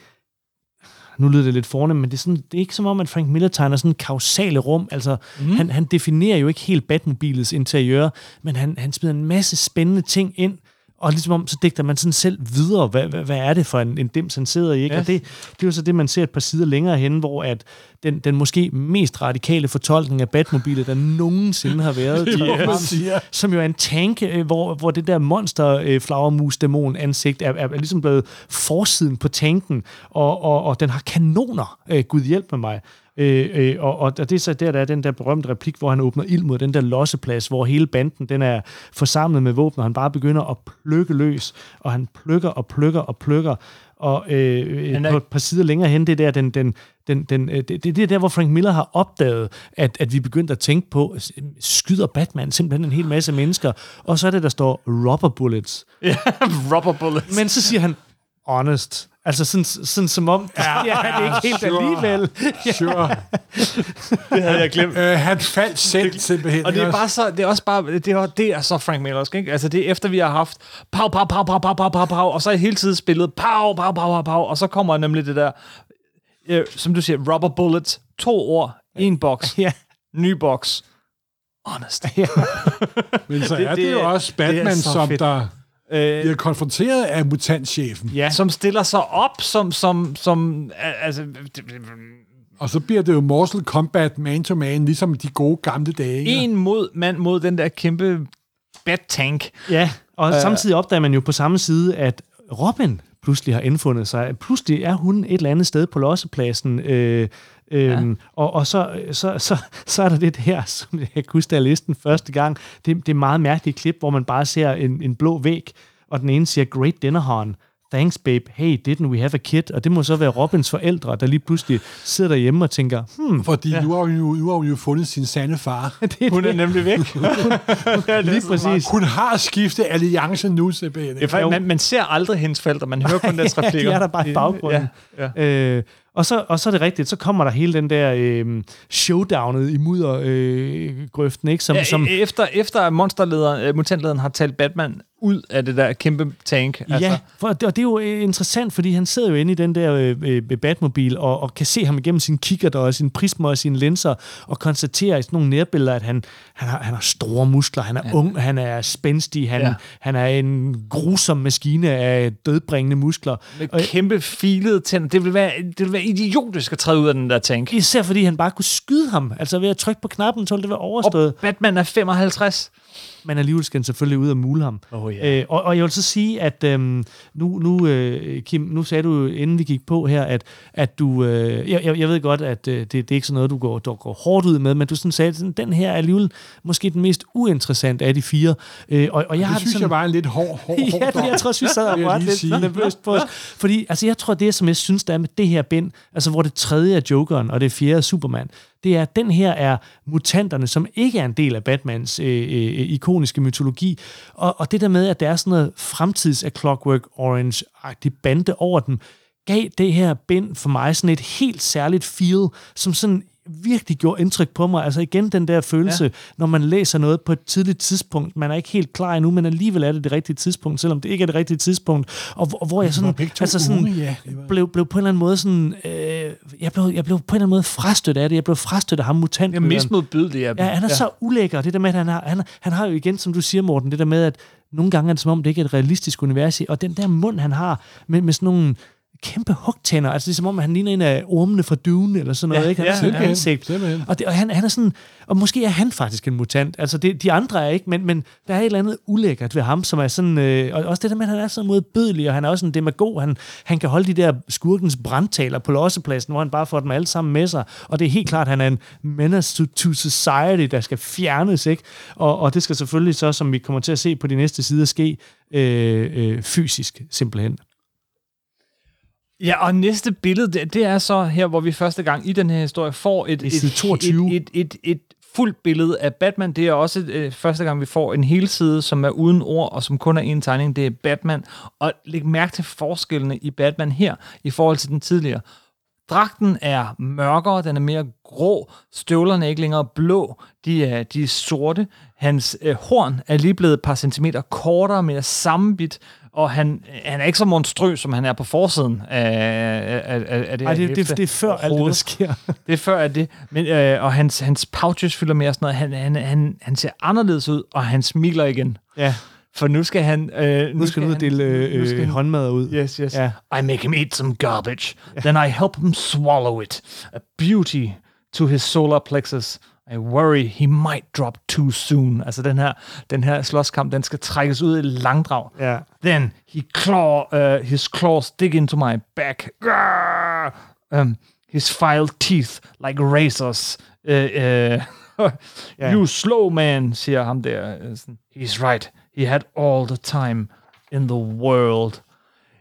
Nu lyder det lidt fornemt, men det er, sådan, det er ikke som om, at Frank Miller tegner sådan en kausale rum. Altså, mm. han, han definerer jo ikke helt Batmobilets interiør, men han, han smider en masse spændende ting ind, og ligesom om, så digter man sådan selv videre, hvad, hvad, hvad er det for en, en dims, han sidder i, ikke? Yes. Og det, det er jo så det, man ser et par sider længere hen, hvor at den, den måske mest radikale fortolkning af Batmobilet, der nogensinde har været, yes. Yes. som jo er en tank, hvor, hvor det der monster-flagermus-dæmon-ansigt er, er, er ligesom blevet forsiden på tanken, og, og, og den har kanoner, Gud hjælp med mig. Øh, øh, og, og det er så der, der er den der berømte replik, hvor han åbner ild mod den der losseplads, hvor hele banden, den er forsamlet med våben, og han bare begynder at plukke løs, og han plukker og plukker og plukker, og øh, er... på et par sider længere hen, det er der, den, den, den, den, øh, det, det er der, hvor Frank Miller har opdaget, at, at vi begyndte at tænke på, skyder Batman simpelthen en hel masse mennesker, og så er det, der står rubber bullets. Ja, rubber bullets. Men så siger han, honest. Altså sådan, sådan som om, ja, ja, han er ikke helt sure. alligevel. Ja. Sure. Det havde jeg glemt. Øh, han faldt selv simpelthen. Og det er, bare så, det er også bare, det er, det er så Frank Miller, ikke? Altså det er efter, vi har haft pow, pow, pow, pow, pow, pow, pow, og så er hele tiden spillet pow, pow, pow, pow, og så kommer nemlig det der, øh, som du siger, rubber bullets, to ord, en boks, ja. Ny boks. Honest. Ja. Men så det, er det, det jo også Batman, det som fedt. Der... Vi er konfronteret af mutantchefen. Ja, som stiller sig op, som... som, som altså, og så bliver det jo Mortal Kombat man-to-man, ligesom de gode gamle dage. En mod mand mod den der kæmpe bat-tank. Ja, og øh. samtidig opdager man jo på samme side, at Robin pludselig har indfundet sig. Pludselig er hun et eller andet sted på lossepladsen, øh, Øhm, ja. Og, og så, så, så, så er der det her, som jeg kunne stille listen første gang. Det, det er meget mærkeligt klip, hvor man bare ser en, en blå væg, og den ene siger, Great Dinner Horn, thanks babe, hey, didn't we have a kid? Og det må så være Robins forældre, der lige pludselig sidder derhjemme og tænker, hmm. Fordi ja. nu, har hun jo, nu har hun jo fundet sin sande far. Er hun det. Er nemlig væk. Ja, lige præcis. Hun har skiftet alliance nu, C B N. Man, man ser aldrig hendes forældre, man hører kun deres replikker. Ja, de er der bare i baggrunden. Ja, ja. Øh, Og så, og så er det rigtigt, så kommer der hele den der øh, showdownet i muddergrøften, øh, ikke? Som, ja, som efter, efter monsterlederen, mutantlederen har talt Batman ud af det der kæmpe tank. Altså. Ja, for, og det er jo interessant, fordi han sidder jo inde i den der øh, Batmobil, og, og kan se ham igennem sine kikkerter og sine prismer og sine linser, og konstaterer i sådan nogle nærbilleder, at han, han, har, han har store muskler, han er ja. ung, han er spændstig, han, ja. han er en grusom maskine af dødbringende muskler. Med og, kæmpe filede tænder. Det vil være... Det vil være idiotisk at træde ud af den der tank. Især fordi han bare kunne skyde ham. Altså ved at trykke på knappen, så ville det være overstået. Og Batman er femoghalvtreds. Men alligevel skal han selvfølgelig ud og mule ham. Oh, yeah. øh, og, og jeg vil så sige, at øhm, nu, nu øh, Kim, nu sagde du, inden vi gik på her, at, at du... Øh, jeg, jeg ved godt, at øh, det, det er ikke sådan noget, du går, du går hårdt ud med, men du sådan sagde, at den her er alligevel måske den mest uinteressante af de fire. Øh, og, og jeg det har synes sådan, jeg var en lidt hård, hård, hård ja, det, jeg tror også, vi sad og rørte lidt nervøst på os. Fordi altså, jeg tror, det som jeg synes, der er med det her bind, altså hvor det tredje er Jokeren, og det fjerde er Superman, det er, at den her er mutanterne, som ikke er en del af Batmans øh, øh, ikoniske mytologi, og, og det der med, at der er sådan noget fremtids af Clockwork Orange-agtig bande over dem, gav det her bind for mig sådan et helt særligt feel, som sådan virkelig gjorde indtryk på mig. Altså igen den der følelse, ja. Når man læser noget på et tidligt tidspunkt, man er ikke helt klar endnu, men alligevel er det det rigtige tidspunkt, selvom det ikke er det rigtige tidspunkt. Og, og hvor jeg sådan, altså sådan uge, ja. blev, blev på en eller anden måde sådan, øh, jeg, blev, jeg blev på en eller anden måde frastødt af det, jeg blev frastødt af ham mutant. Jeg mismodbydelig af dem. Ja, han er ja. så ulækker, det der med, at han har, han, han har jo igen, som du siger, Morten, det der med, at nogle gange er det som om, det ikke er et realistisk univers, og den der mund, han har, med, med sådan nogle kæmpe hugtænder, altså det er som om, han ligner en af ormene fra Dune, eller sådan noget, ja, ikke? Han ja, sådan ja, ansigt. Og, det, og han, han er sådan, og måske er han faktisk en mutant, altså det, de andre er ikke, men, men der er et eller andet ulækkert ved ham, som er sådan, øh, og også det der med, at han er sådan modbydelig, og han er også en demagog, han, han kan holde de der skurkens brandtaler på lossepladsen, hvor han bare får dem alle sammen med sig, og det er helt klart, han er en menace to society, der skal fjernes, ikke? Og, og det skal selvfølgelig så, som vi kommer til at se på de næste sider, ske øh, øh, fysisk, simpelthen. Ja, og næste billede, det, det er så her, hvor vi første gang i den her historie får et, et, et, et, et, et fuldt billede af Batman. Det er også et, første gang, vi får en helside, som er uden ord, og som kun er en tegning. Det er Batman. Og læg mærke til forskellene i Batman her, i forhold til den tidligere. Dragten er mørkere, den er mere grå, støvlerne er ikke længere blå, de er, de er sorte. Hans øh, horn er lige blevet et par centimeter kortere, mere sammenbidt, og han, han er ikke så monstrøs, som han er på forsiden af, af, af, af det. Ej, det, det, det er før alt det, der sker. Det er før alt det. Men, øh, og hans, hans pouches fylder mere sådan noget. Han, han, han, han ser anderledes ud, og han smiler igen. Ja. For nu skal han... Øh, nu, nu skal han dele øh, øh, håndmad ud. Yes, yes. Ja. I make him eat some garbage. Ja. Then I help him swallow it. A beauty to his solar plexus. I worry he might drop too soon. Altså den her, den her slåskamp, den skal trækkes ud i langdrag. Yeah. Then he claw, uh, his claws dig into my back. Um, his filed teeth like razors. Uh, uh, yeah. You slow man, siger ham der. He's right. He had all the time in the world.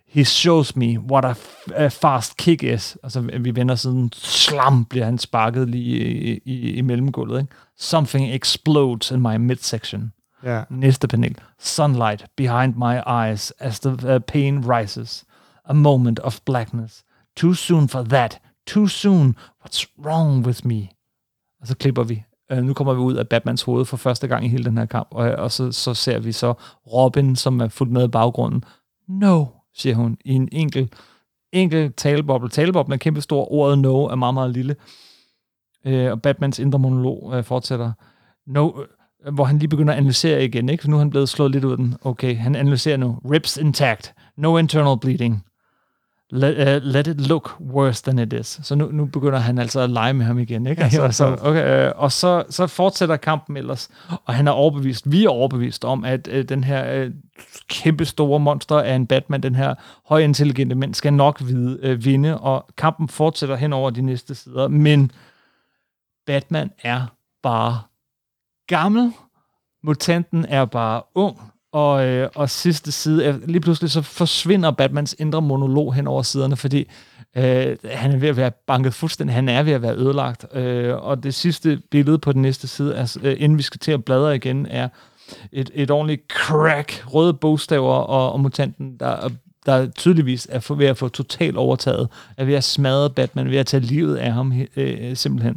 He shows me what a, f- a fast kick is. Altså, vi vender sådan, slam, bliver han sparket lige i, i, i mellemgulvet, ikke? Something explodes in my midsection. Yeah. Næste panel. Sunlight behind my eyes as the uh, pain rises. A moment of blackness. Too soon for that. Too soon. What's wrong with me? Og så klipper vi. Uh, nu kommer vi ud af Batmans hoved for første gang i hele den her kamp, og, og så, så ser vi så Robin, som er fuldt med i baggrunden. No, siger hun, i en enkel, enkel taleboble. Taleboblen er kæmpestor, ordet no er meget, meget lille. Øh, og Batmans indre monolog øh, fortsætter. No, øh, hvor han lige begynder at analysere igen, ikke? For nu er han blevet slået lidt ud af den. Okay, han analyserer nu. Ribs intact. No internal bleeding. Let, uh, let it look worse than it is. Så nu, nu begynder han altså at lege med ham igen, ikke? Altså, så, okay, øh, og så, så fortsætter kampen ellers, og han er overbevist, vi er overbevist om, at øh, den her øh, kæmpe store monster af en Batman, den her højintelligente mand, skal nok vide, øh, vinde, og kampen fortsætter hen over de næste sider, men Batman er bare gammel, mutanten er bare ung, Og, øh, og sidste side, lige pludselig så forsvinder Batmans indre monolog hen over siderne, fordi øh, han er ved at være banket fuldstændig, han er ved at være ødelagt. Øh, og det sidste billede på den næste side, altså, øh, inden vi skal til at bladre igen, er et, et ordentligt crack, røde bogstaver og, og mutanten, der, der tydeligvis er for, ved at få totalt overtaget, er ved at smadre Batman, ved at tage livet af ham øh, simpelthen.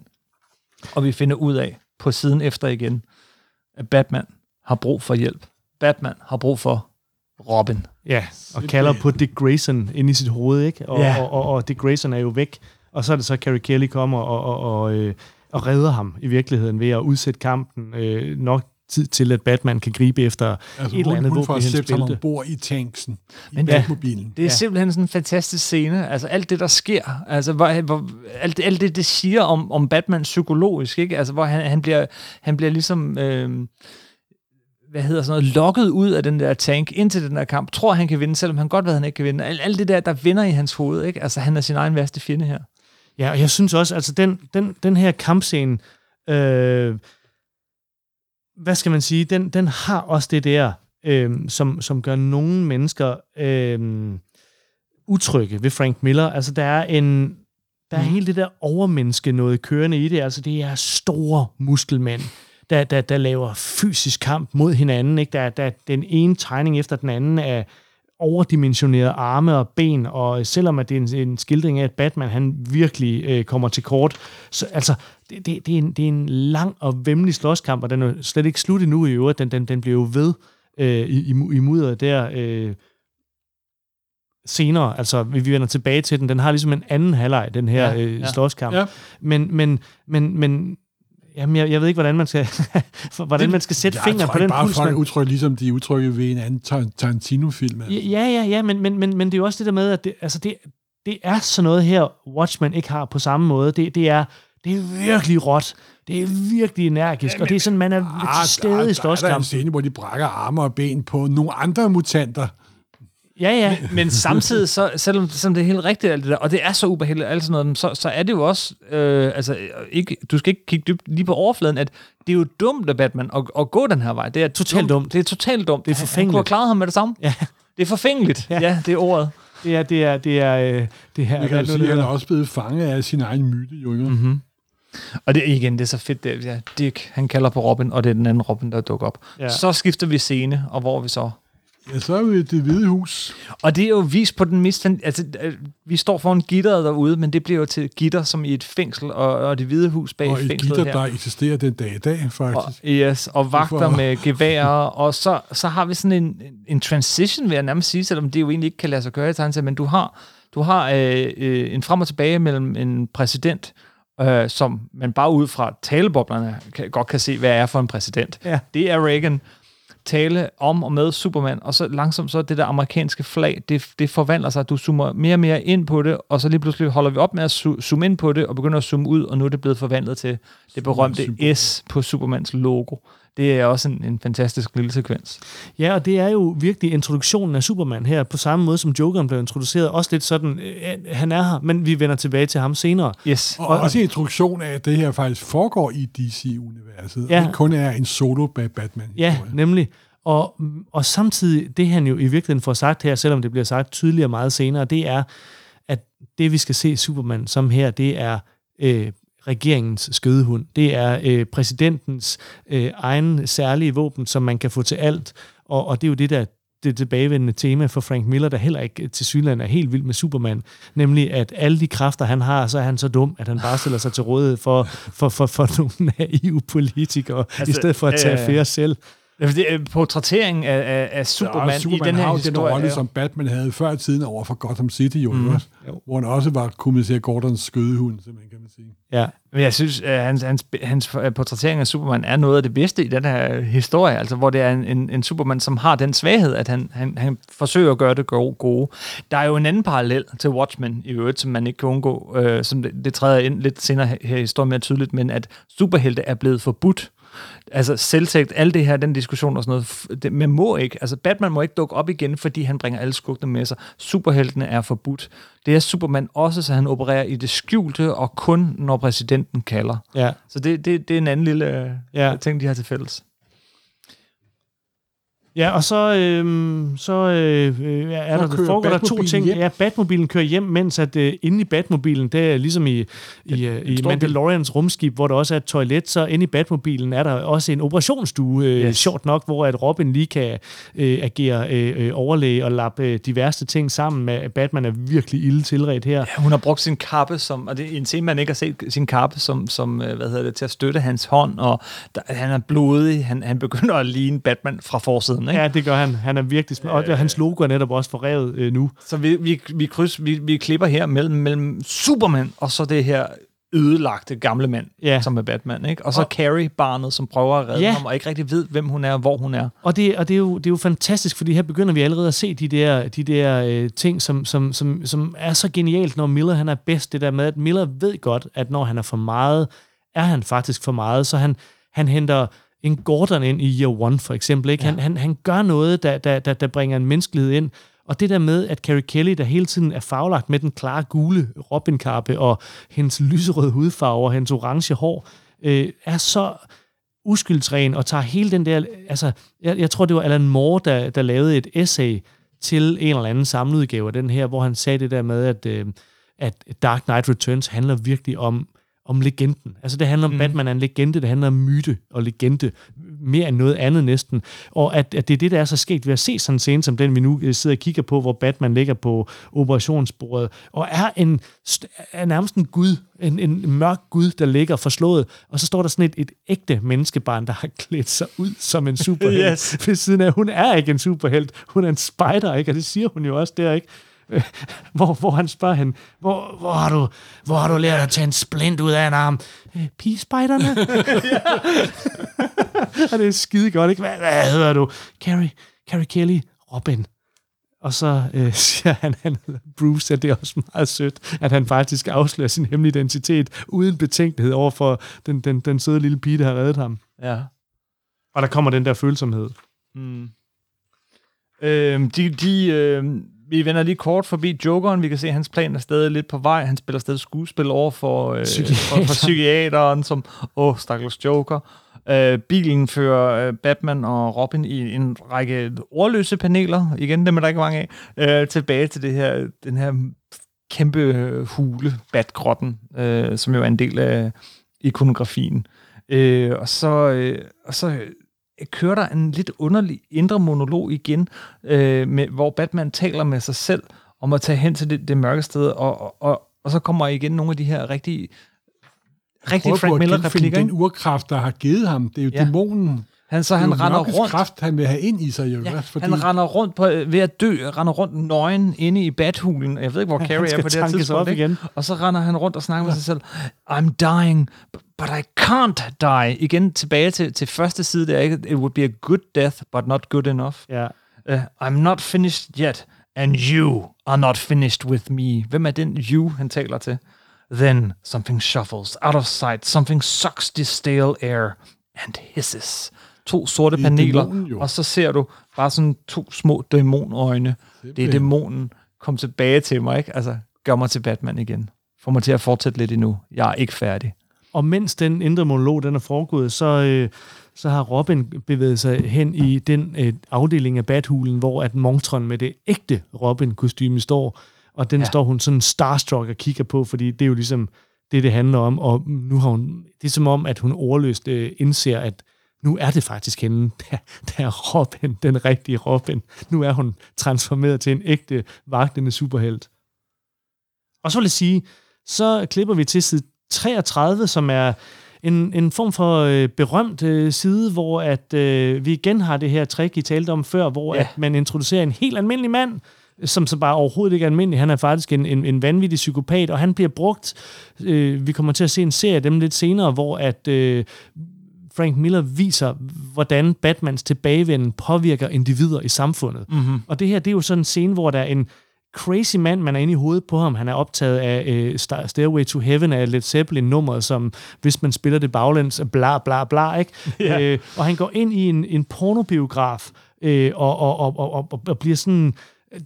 Og vi finder ud af, på siden efter igen, at Batman har brug for hjælp. Batman har brug for Robin. Ja, og kalder på Dick Grayson inde i sit hoved, ikke? Og, ja. og, og, og Dick Grayson er jo væk, og så er det så, Carrie Kelly kommer og, og, og, øh, og redder ham i virkeligheden ved at udsætte kampen øh, nok tid til, at Batman kan gribe efter altså, et eller andet våben i hans bælte. Hun bor i tanksen, i tankmobilen. Det er simpelthen sådan en fantastisk scene. Altså alt det, der sker, altså hvor, hvor, alt, alt det, det siger om, om Batman psykologisk, ikke? Altså hvor han, han, bliver, han bliver ligesom... Øh, hvad hedder sådan noget, lokket ud af den der tank indtil den der kamp, tror han kan vinde, selvom han godt ved, at han ikke kan vinde. Alt, alt det der, der vinder i hans hoved, ikke? Altså, han er sin egen værste fjende her. Ja, og jeg synes også, altså, den, den, den her kampscene, øh, hvad skal man sige, den, den har også det der, øh, som, som gør nogle mennesker øh, utrygge ved Frank Miller. Altså, der er en Der er mm. hele det der overmenneske noget kørende i det. Altså, det er store muskelmænd, der, der, der laver fysisk kamp mod hinanden. Ikke? Der, der den ene tegning efter den anden af overdimensionerede arme og ben, og selvom at det er en, en skildring af, at Batman han virkelig øh, kommer til kort, så altså, det, det, det, er en, det er en lang og væmmelig slåskamp, og den er slet ikke slut endnu i øvrigt. Den, den, den bliver jo ved øh, i, i, i mudderet der øh, senere. Altså, vi, vi vender tilbage til den. Den har ligesom en anden halvleg, den her ja, øh, ja. slåskamp. Ja. Men, men, men, men Jamen, jeg, jeg ved ikke, hvordan man skal, hvordan man skal sætte fingeren på den puls. Jeg tror bare, folk udtrykker, ligesom de udtrykker ved en anden Tarantino-film. Altså. Ja, ja, ja, men, men, men, men det er jo også det der med, at det, altså det, det er sådan noget her, Watchmen ikke har på samme måde. Det, det, er, det er virkelig råt. Det er virkelig energisk, ja, men, og det er sådan, man er ah, til stede i slåskamp. Der er der en scene, hvor de brækker arme og ben på nogle andre mutanter. Ja, ja. Men samtidig, så, selvom, selvom det er helt rigtigt, alt det der, og det er så ubehageligt, alt sådan noget, så, så er det jo også, øh, altså, ikke, du skal ikke kigge dybt lige på overfladen, at det er jo dumt af Batman at, at gå den her vej. Det er totalt dumt. dumt. Det er totalt dumt. Det er forfængeligt. Han kunne have klaret ham med det samme. Ja. Det er forfængeligt. Ja, ja det er ordet. Det er, det er, det er, det her. Jeg kan sige, han er også blevet fanget af sin egen myte, jo. Mm-hmm. Og det igen, det er så fedt, det ja, Dick, han kalder på Robin, og det er den anden Robin, der dukker op. Ja. Så skifter vi scene, og hvor vi så... Ja, så er vi Det Hvide Hus. Og det er jo vist på den misstand... Altså, vi står foran gitteret derude, men det bliver jo til gitter, som i et fængsel, og, og Det Hvide Hus bag fængslet her. Og et gitter, her. Der eksisterer den dag i dag, faktisk. Og, yes, og vagter for... med geværer, og så, så har vi sådan en, en transition, vil jeg nærmest sige, selvom det jo egentlig ikke kan lade sig gøre i tegnet, men du har, du har øh, øh, en frem og tilbage mellem en præsident... Øh, som man bare ud fra taleboblerne kan, godt kan se, hvad er for en præsident. Ja. Det er Reagan. Tale om og med Superman, og så langsomt så det der amerikanske flag, det, det forvandler sig, du zoomer mere og mere ind på det, og så lige pludselig holder vi op med at su- zoome ind på det, og begynder at zoome ud, og nu er det blevet forvandlet til det berømte Superman. S på Supermans logo. Det er også en, en fantastisk lille sekvens. Ja, og det er jo virkelig introduktionen af Superman her, på samme måde som Jokeren blev introduceret, også lidt sådan, øh, han er her, men vi vender tilbage til ham senere. Yes. Og, og også en introduktion af, at det her faktisk foregår i D C-universet, ja. Og ikke kun er en solo bag Batman. Ja, nemlig. Og, og samtidig, det han jo i virkeligheden får sagt her, selvom det bliver sagt tydeligere meget senere, det er, at det vi skal se Superman som her, det er... Øh, regeringens skødehund. Det er øh, præsidentens øh, egen særlige våben, som man kan få til alt, og, og det er jo det der det tilbagevendende tema for Frank Miller, der heller ikke til Sydland er helt vild med Superman, nemlig at alle de kræfter, han har, så er han så dum, at han bare stiller sig til rådighed for, for, for, for nogle naive politikere, altså, i stedet for at tage affære øh, selv. Portrætteringen af, af, af Superman, ja, Superman i den her historie. Superman har jo den rolle, som Batman havde før i tiden over for Gotham City, jo, mm. også, jo. Hvor han også var kommissær Gordons skødehund, simpelthen, kan man sige. Ja, men jeg synes, at hans, hans, hans portrættering af Superman er noget af det bedste i den her historie, altså hvor det er en, en, en Superman, som har den svaghed, at han, han, han forsøger at gøre det gode. Der er jo en anden parallel til Watchmen i øvrigt, som man ikke kan undgå, øh, som det, det træder ind lidt senere her i historien mere tydeligt, men at superhelte er blevet forbudt. Altså selvtægt, alt det her, den diskussion og sådan noget, det, man må ikke, altså Batman må ikke dukke op igen, fordi han bringer alle skugtene med sig. Superheltene er forbudt. Det er Superman også, så han opererer i det skjulte, og kun når præsidenten kalder. Ja. Så det, det, det er en anden lille ja. ting, de har til fælles. Ja, og så, øh, så øh, er der, der, foregår der to ting. Hjem. Ja, Batmobilen kører hjem, mens at øh, inde i Batmobilen, det er ligesom i, i, øh, i Mandalorians rumskib, hvor der også er et toilet, så inde i Batmobilen er der også en operationsstue, øh, yes. sjovt nok, hvor at Robin lige kan øh, agere øh, overlæge og lappe øh, de værste ting sammen med, Batman er virkelig ilde tilredt her. Ja, hun har brugt sin kappe, som, og det er en ting, man ikke har set, sin kappe som, som hvad hedder det, til at støtte hans hånd, og der, han er blodig, han, han begynder at ligne Batman fra forsiden. Ja, det gør han. Han er virkelig sm- og hans logo er netop også forrevet øh, nu. Så vi vi vi, kryds, vi vi klipper her mellem mellem Superman og så det her ødelagte gamle mand, ja. Som er Batman, ikke? Og så og, Carrie, barnet, som prøver at redde ja. ham, og ikke rigtig ved, hvem hun er og hvor hun er. Og det, og det, er, jo, det er jo fantastisk, fordi her begynder vi allerede at se de der, de der øh, ting, som, som, som, som er så genialt, når Miller han er bedst. Det der med, at Miller ved godt, at når han er for meget, er han faktisk for meget. Så han, han henter... en Gordon ind i Year One, for eksempel. Ikke? Ja. Han, han, han gør noget, der, der, der, der bringer en menneskelighed ind. Og det der med, at Carrie Kelly, der hele tiden er farvelagt med den klare gule Robin-kappe, og hendes lyserøde hudfarve og hendes orange hår, øh, er så uskyldsren, og tager hele den der... Altså, jeg, jeg tror, det var Alan Moore, der, der lavede et essay til en eller anden samleudgave af den her, hvor han sagde det der med, at... Øh, at Dark Knight Returns handler virkelig om, om legenden. Altså det handler om, mm. Batman er en legende, det handler om myte og legende, mere end noget andet næsten. Og at, at det er det, der er så sket ved at se sådan en scene som den, vi nu sidder og kigger på, hvor Batman ligger på operationsbordet, og er, en, er nærmest en gud, en, en mørk gud, der ligger forslået, og så står der sådan et, et ægte menneskebarn, der har klædt sig ud som en superhelt. Yes. Ved siden af, hun er ikke en superhelt, hun er en spider, ikke? Og det siger hun jo også der, ikke? Hvor, hvor han spørger hende, hvor, hvor, har du, hvor har du lært at tage en splint ud af en arm? Pigespejderne? Og det er skide godt, ikke? Hvad, hvad hedder du? Carrie, Carrie Kelly, Robin. Og så øh, siger han, han Bruce, at det er også meget sødt, at han faktisk afslører sin hemmelige identitet uden betænkelighed overfor den, den, den søde lille pige, der har reddet ham. Ja. Og der kommer den der følsomhed. Mm. Øh, de... de øh... Vi vender lige kort forbi Jokeren. Vi kan se, at hans plan er stadig lidt på vej. Han spiller stadig skuespil over for, øh, for, for psykiateren, som, åh, oh, stakkels Joker. Øh, bilen fører øh, Batman og Robin i en række ordløse paneler, igen, dem er der ikke mange af, øh, tilbage til det her, den her kæmpe øh, hule, Batgrotten, øh, som jo er en del af ikonografien. Øh, og så... Øh, og så kører der en lidt underlig indre monolog igen, øh, med, hvor Batman taler med sig selv om at tage hen til det, det mørke sted, og, og, og, og så kommer igen nogle af de her rigtige, rigtige Frank Miller-replikker. Den urkraft, der har givet ham, det er jo ja. dæmonen. Han, så han render rundt. Kraft, han vil have ind i sig, jo. Ja, fordi... Han render rundt på, ved at dø, render rundt nøgen inde i bathulen. Jeg ved ikke, hvor ja, Carrie er på det her tidspunkt. Igen. Og så render han rundt og snakker ja. med sig selv. I'm dying, but I can't die. Igen tilbage til, til første side der. It would be a good death, but not good enough. Ja. Uh, I'm not finished yet, and you are not finished with me. Hvem er den you, han taler til? Then something shuffles out of sight. Something sucks the stale air and hisses. To sorte paneler, dæmonen, og så ser du bare sådan to små dæmonøjne. Det er dæmonen. Kom tilbage til mig, ikke? Altså, gør mig til Batman igen. Få mig til at fortsætte lidt endnu. Jeg er ikke færdig. Og mens den indre monolog, den er foregået, så, øh, så har Robin bevæget sig hen i den øh, afdeling af Bathulen, hvor at Montron med det ægte Robin-kostyme står, og den ja. står hun sådan starstruck og kigger på, fordi det er jo ligesom det, det handler om, og nu har hun... Det er som om, at hun overløst øh, indser, at nu er det faktisk hende, der, der er Robin, den rigtige Robin. Nu er hun transformeret til en ægte, vagtende superhelt. Og så vil jeg sige, så klipper vi til side treogtredive, som er en, en form for øh, berømt øh, side, hvor at, øh, vi igen har det her trick, I talte om før, hvor ja. at man introducerer en helt almindelig mand, som så bare overhovedet ikke er almindelig. Han er faktisk en, en, en vanvittig psykopat, og han bliver brugt. Øh, vi kommer til at se en serie af dem lidt senere, hvor at... Øh, Frank Miller viser, hvordan Batmans tilbagevenden påvirker individer i samfundet. Mm-hmm. Og det her, det er jo sådan en scene, hvor der er en crazy mand, man er inde i hovedet på ham. Han er optaget af øh, Stairway to Heaven af Led Zeppelin-nummeret, som hvis man spiller det baglæns, bla bla bla, ikke? Yeah. Øh, og han går ind i en, en pornobiograf øh, og, og, og, og, og, og bliver sådan...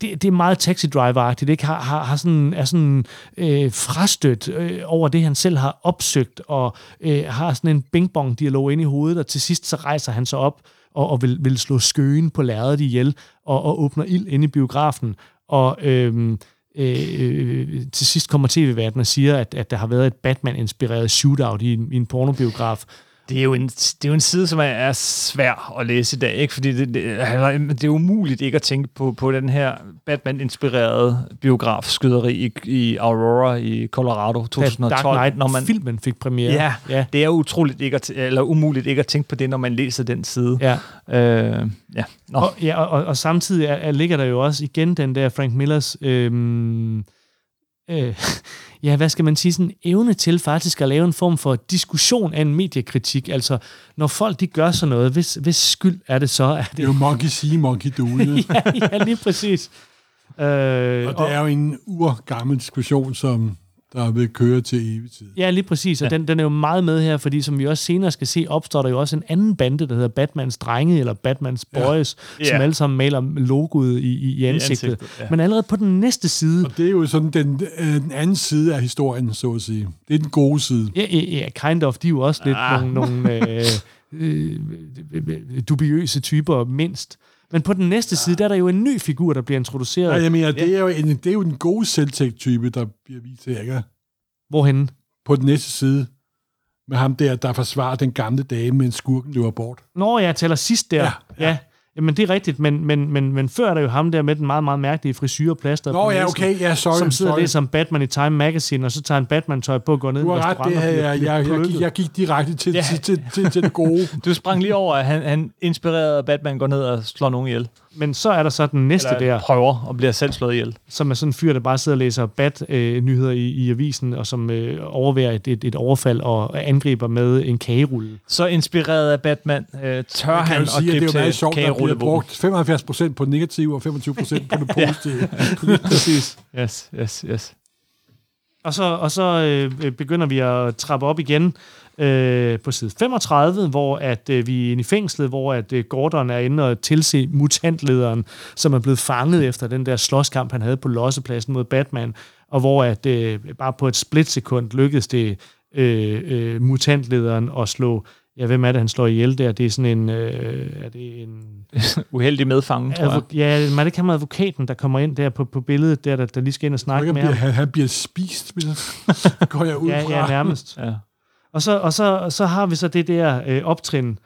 Det, det er meget Taxi Driver-agtigt, ikke? Har, har, har sådan, er sådan øh, frastødt øh, over det, han selv har opsøgt, og øh, har sådan en bing-bong-dialog inde i hovedet, og til sidst så rejser han sig op og, og vil, vil slå skøen på lærredet ihjel, og, og åbner ild inde i biografen, og øh, øh, til sidst kommer T V-verden og siger, at, at der har været et Batman-inspireret shootout i en, i en pornobiograf. Det er, jo en, det er jo en side, som er svær at læse i dag, ikke? Fordi det, det, det er umuligt ikke at tænke på, på den her Batman-inspirerede biografskyderi i, i Aurora i Colorado to tusind og tolv. Dark Knight, når man filmen fik premiere. Ja, ja. Det er utroligt ikke at, eller umuligt ikke at tænke på det, når man læser den side. Ja. Øh, ja. Nå. Og, ja, og, og samtidig er, er, ligger der jo også igen den der Frank Millers... Øhm ja, hvad skal man sige, sådan en evne til faktisk at lave en form for diskussion af en mediekritik, altså når folk de gør sådan noget, hvis, hvis skyld er det så? Er det, det er jo monkey see, monkey do. ja, ja, lige præcis. Øh, og det er jo en urgammel diskussion, som der vil køre til evig tid. Ja, lige præcis, og ja. den, den er jo meget med her, fordi som vi også senere skal se, opstår der jo også en anden bande, der hedder Batmans Drenge, eller Batmans Boys, ja. som yeah. alle sammen maler logoet i, i, i ansigtet. I ansigtet ja. Men allerede på den næste side... Og det er jo sådan den, øh, den anden side af historien, så at sige. Det er den gode side. Ja, yeah, yeah, kind of. De er jo også lidt ah. nogle... nogle øh, øh, dubiøse typer mindst. Men på den næste side, der er der jo en ny figur, der bliver introduceret. Nej, jeg mener, det er jo en, det er jo en god selvtægt-type, der bliver vist til, ikke? Hvorhenne? På den næste side. Med ham der, der forsvarer den gamle dame, mens skurken løber bort. Nå, jeg taler sidst der. Ja, ja. ja. Jamen, det er rigtigt, men, men, men, men før er der jo ham der med den meget, meget mærkelige frisyreplaster. Nå, ja, okay, ja, sorry. Som sidder sorry. lidt som Batman i Time Magazine, og så tager en Batman-tøj på og går ned i restauranten. Du har ret, det her, jeg, jeg, jeg, gik, jeg gik direkte til, ja. til, til, til, til det gode. Du sprang lige over, at han, han inspirerede, Batman går ned og slår nogen ihjel. Men så er der så den næste Eller, der. prøver og bliver selv slået ihjel. Som er sådan en fyr, der bare sidder og læser Bat-nyheder i, i avisen, og som øh, overværer et, et, et overfald og angriber med en kagerulle. Så inspireret af Batman, øh, tør jeg han sige, at gribe til kagerullevåben. Det er jo meget sjovt, at der bliver brugt femoghalvfjerds procent på negativ og femogtyve procent på det positive. Præcis. Yes, yes, yes. Og så, og så øh, begynder vi at trappe op igen. Øh, på side femogtredive, hvor at, øh, vi er inde i fængslet, hvor at, øh, Gordon er inde og tilse mutantlederen, som er blevet fanget efter den der slåskamp, han havde på lossepladsen mod Batman, og hvor at, øh, bare på et splitsekund lykkedes det øh, øh, mutantlederen at slå, ja, hvem er det, han slår ihjel der? Det er sådan en... Øh, er det en uheldig medfange, tror jeg. Ja, men det kan man advokaten, der kommer ind der på, på billedet, der, der, der lige skal ind og snakke med ham. Han, han bliver spist, går jeg ud ja, fra. Ja, nærmest. Ja. Og så, og så, så har vi så det der øh, optrin,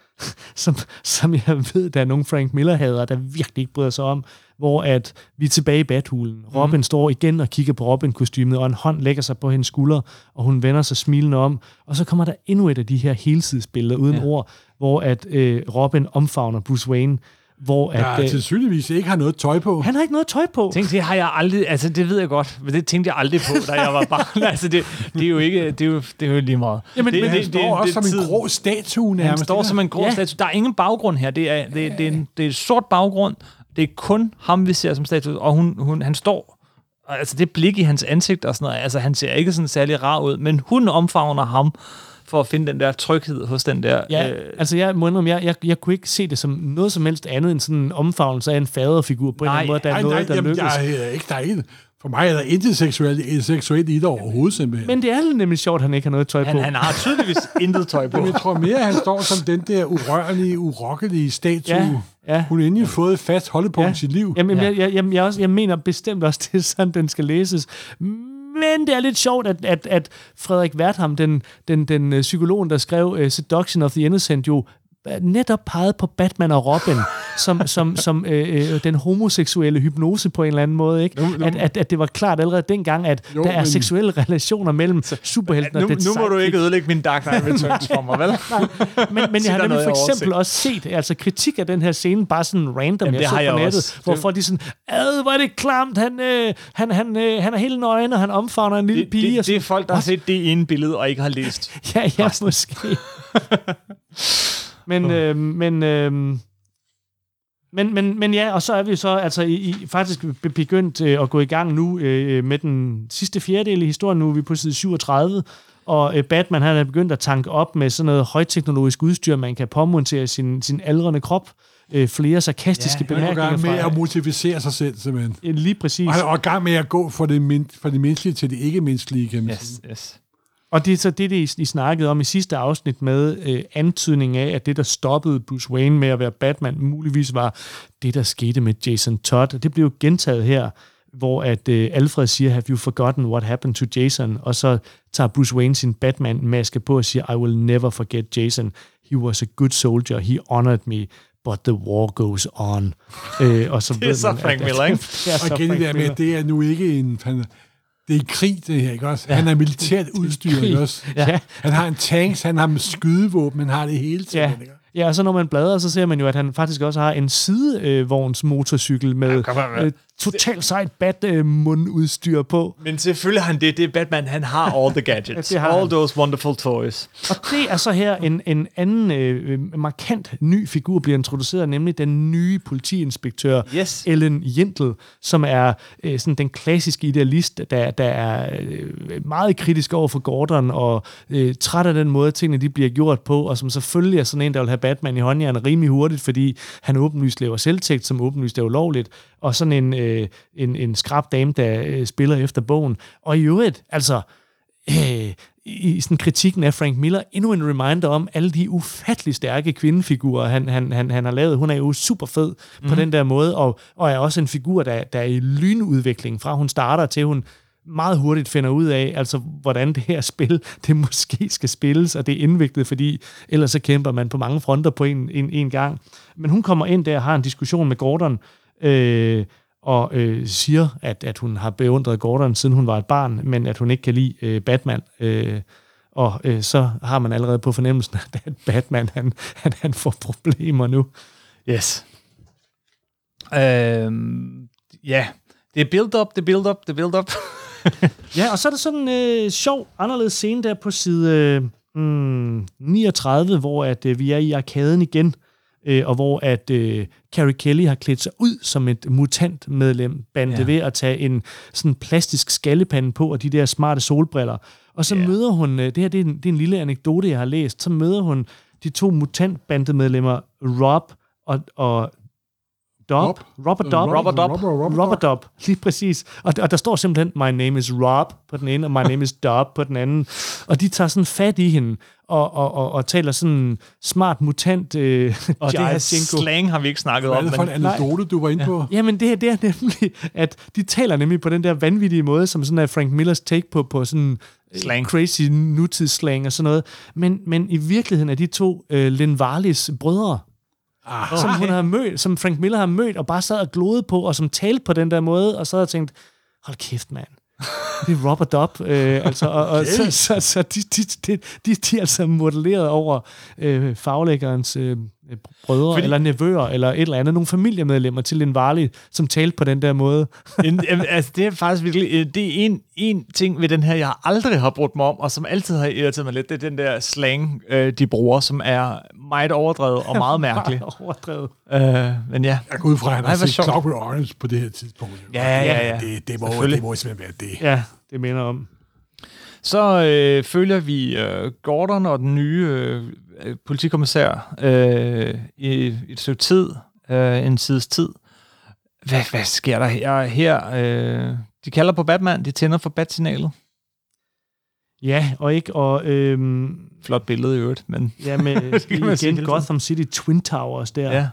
som, som jeg ved, der er nogle Frank Miller-hadere, der virkelig ikke bryder sig om, hvor at vi er tilbage i Bathulen. Robin mm. står igen og kigger på Robin-kostymet, og en hånd lægger sig på hendes skulder, og hun vender sig smilende om. Og så kommer der endnu et af de her helsidsbilleder uden ja. ord, hvor at øh, Robin omfavner Bruce Wayne. Hvor at, ja, til synligvis ikke har noget tøj på. Han har ikke noget tøj på. Tænk, det har jeg aldrig, altså det ved jeg godt, men det tænkte jeg aldrig på, da jeg var barn. Altså det, det er jo ikke, det er jo, det er jo lige meget. Jamen, det, men det, han står det, også det, som en grå statue. Han står som en grå ja. statue. Der er ingen baggrund her. Det er, det, det, det, er en, det er en sort baggrund. Det er kun ham, vi ser som statue, og hun, hun, han står, altså det blik i hans ansigt og sådan noget, altså han ser ikke sådan særlig rar ud, men hun omfavner ham, for at finde den der tryghed hos den der... Ja, øh... altså jeg må indrømme, jeg, jeg, jeg kunne ikke se det som noget som helst andet end sådan en omfavnelse af en faderfigur på en eller anden måde, der nej, er noget, nej, der jamen, lykkes. Nej, jeg er ikke der en. For mig er der intet seksuelt, seksuelt i det overhovedet simpelthen. Men det er nemlig sjovt, at han ikke har noget tøj på. Han, han har tydeligvis intet tøj på. Men jeg tror mere, han står som den der urørlige, urokkelige statue. Ja. Ja. Hun har endelig fået fast holdepunkt ja. i sit liv. Jamen, ja. jeg, jeg, jeg, jeg, også, jeg mener bestemt også, det er sådan, den skal læses. Men det er lidt sjovt, at, at, at Frederik Wertham, den, den, den psykolog, der skrev uh, Seduction of the Innocent, jo netop pegede på Batman og Robin, som, som, som øh, øh, den homoseksuelle hypnose på en eller anden måde, ikke? No, no. At, at, at det var klart allerede dengang, at no, der er seksuelle relationer mellem superhelten no, og det. Nu må du ikke ødelægge min Dark Knight Returns for mig, vel? men men jeg har nemlig for eksempel også set altså kritik af den her scene, bare sådan random, jamen, jeg så på nettet, hvorfor de sådan, ad, hvor er det klamt, han, øh, han, han, øh, han er helt nøgen, og han omfavner en lille det, pige. Det, det er folk, der har set det ene billede, og ikke har læst. ja, ja, måske. Men, øh, men, øh, men, men, men ja, og så er vi så altså i, i, faktisk begyndt øh, at gå i gang nu øh, med den sidste fjerdedel i historien. Nu er vi på side syvogtredive, og øh, Batman han er begyndt at tanke op med sådan noget højteknologisk udstyr, man kan påmontere sin, sin aldrende krop. Øh, flere sarkastiske ja, bemærkninger fra... med at motivere sig selv, simpelthen. Ja, lige præcis. Og, og gang med at gå fra det, min, fra det menneskelige til det ikke-menneskelige, kan man sige. Yes, yes. Og det er så det, det, I snakkede om i sidste afsnit med øh, antydning af, at det, der stoppede Bruce Wayne med at være Batman, muligvis var det, der skete med Jason Todd. Det blev jo gentaget her, hvor at øh, Alfred siger, have you forgotten what happened to Jason? Og så tager Bruce Wayne sin Batman-maske på og siger, I will never forget Jason. He was a good soldier. He honored me. But the war goes on. Øh, og så det er så man, Frank Miller, ikke? Og igen det med, det er nu ikke en... Det er krig, det her, ikke også? Ja. Han er militært udstyret, ikke også? Ja. Han har en tanks, han har skydevåben, han har det hele tiden, ja. ikke? Ja, og så når man bladrer, så ser man jo, at han faktisk også har en sidevogns motorcykel med ja, øh, totalt sejt Batman-mundudstyr på. Men selvfølgelig han det. Det er Batman, han har all the gadgets. All han. Those wonderful toys. Og det er så her en, en anden øh, markant ny figur bliver introduceret, nemlig den nye politiinspektør, yes. Ellen Jindel, som er øh, sådan den klassiske idealist, der, der er øh, meget kritisk over for Gordon, og øh, træt af den måde, tingene de bliver gjort på, og som selvfølgelig er sådan en, der vil have Batman i håndjern rimelig hurtigt, fordi han åbenlyst laver selvtægt, som åbenlyst er ulovligt, og sådan en, øh, en, en skrab dame, der øh, spiller efter bogen. Og i øvrigt, altså, øh, i sådan kritikken af Frank Miller endnu en reminder om alle de ufattelig stærke kvindefigurer, han, han, han, han har lavet. Hun er jo super fed mm-hmm. på den der måde, og, og er også en figur, der, der er i lynudvikling fra hun starter til hun meget hurtigt finder ud af, altså hvordan det her spil, det måske skal spilles, og det er indviklet, fordi ellers så kæmper man på mange fronter på en, en, en gang. Men hun kommer ind der og har en diskussion med Gordon, øh, og øh, siger, at, at hun har beundret Gordon, siden hun var et barn, men at hun ikke kan lide øh, Batman. Øh, og øh, så har man allerede på fornemmelsen, at Batman, han, han, han får problemer nu. Yes. Ja, um, yeah. det er build-up, det er build-up, det er build-up. Ja, og så er der sådan en øh, sjov, anderledes scene der på side øh, niogtredive, hvor at, øh, vi er i arkaden igen, øh, og hvor at øh, Carrie Kelly har klædt sig ud som et mutantmedlem, bandet ja. ved at tage en sådan plastisk skallepande på og de der smarte solbriller. Og så ja. møder hun, øh, det her det er, en, det er en lille anekdote, jeg har læst, så møder hun de to mutantbandemedlemmer, Rob og, og Rob. Robert Dobb. Robert Dobb. Robert Dobb, lige præcis. Og, og der står simpelthen, my name is Rob på den ene, og my name is Dobb på den anden. Og de tager sådan fat i hende, og, og, og, og taler sådan smart mutant. Øh, og det her slang har vi ikke snakket om. Hvad er det for en anekdote, du var inde på? Ja, men det her, det er nemlig, at de taler nemlig på den der vanvittige måde, som sådan er Frank Millers take på, på sådan slang. Crazy nutidsslang og sådan noget. Men, men i virkeligheden er de to øh, Lynn Varleys brødre. Ah, som, hun har mødt, som Frank Miller har mødt og bare sad og glodede på, og som talte på den der måde, og så havde tænkt, hold kæft, mand. Det er Robert Dobb. Øh, altså, og, og, så så, så de, de, de, de, de er altså modelleret over øh, faglæggerens øh, brødre, fordi, eller nevøer, eller et eller andet. Nogle familiemedlemmer til Lynn Varley, som talte på den der måde. en, altså, det er faktisk virkelig, det er en, en ting ved den her, jeg aldrig har brugt mig om, og som altid har irriteret mig lidt, det er den der slang, øh, de bruger, som er meget overdrevet og meget mærkelig. Meget overdrevet. Øh, men ja. Jeg går ud fra, at han har set Clockwork Orange på det her tidspunkt. Ja, ja, ja. Det, det må jo simpelthen være det. Ja, det minder om. Så øh, følger vi øh, Gordon og den nye øh, politikommissær øh, i et stykke tid, øh, en sides tid. Hvad, hvad sker der her? her øh, de kalder på Batman, de tænder for bat-signalet. Ja, og ikke, og... Øh, flot billede i øvrigt, men... Ja, med igen Gotham City Twin Towers der.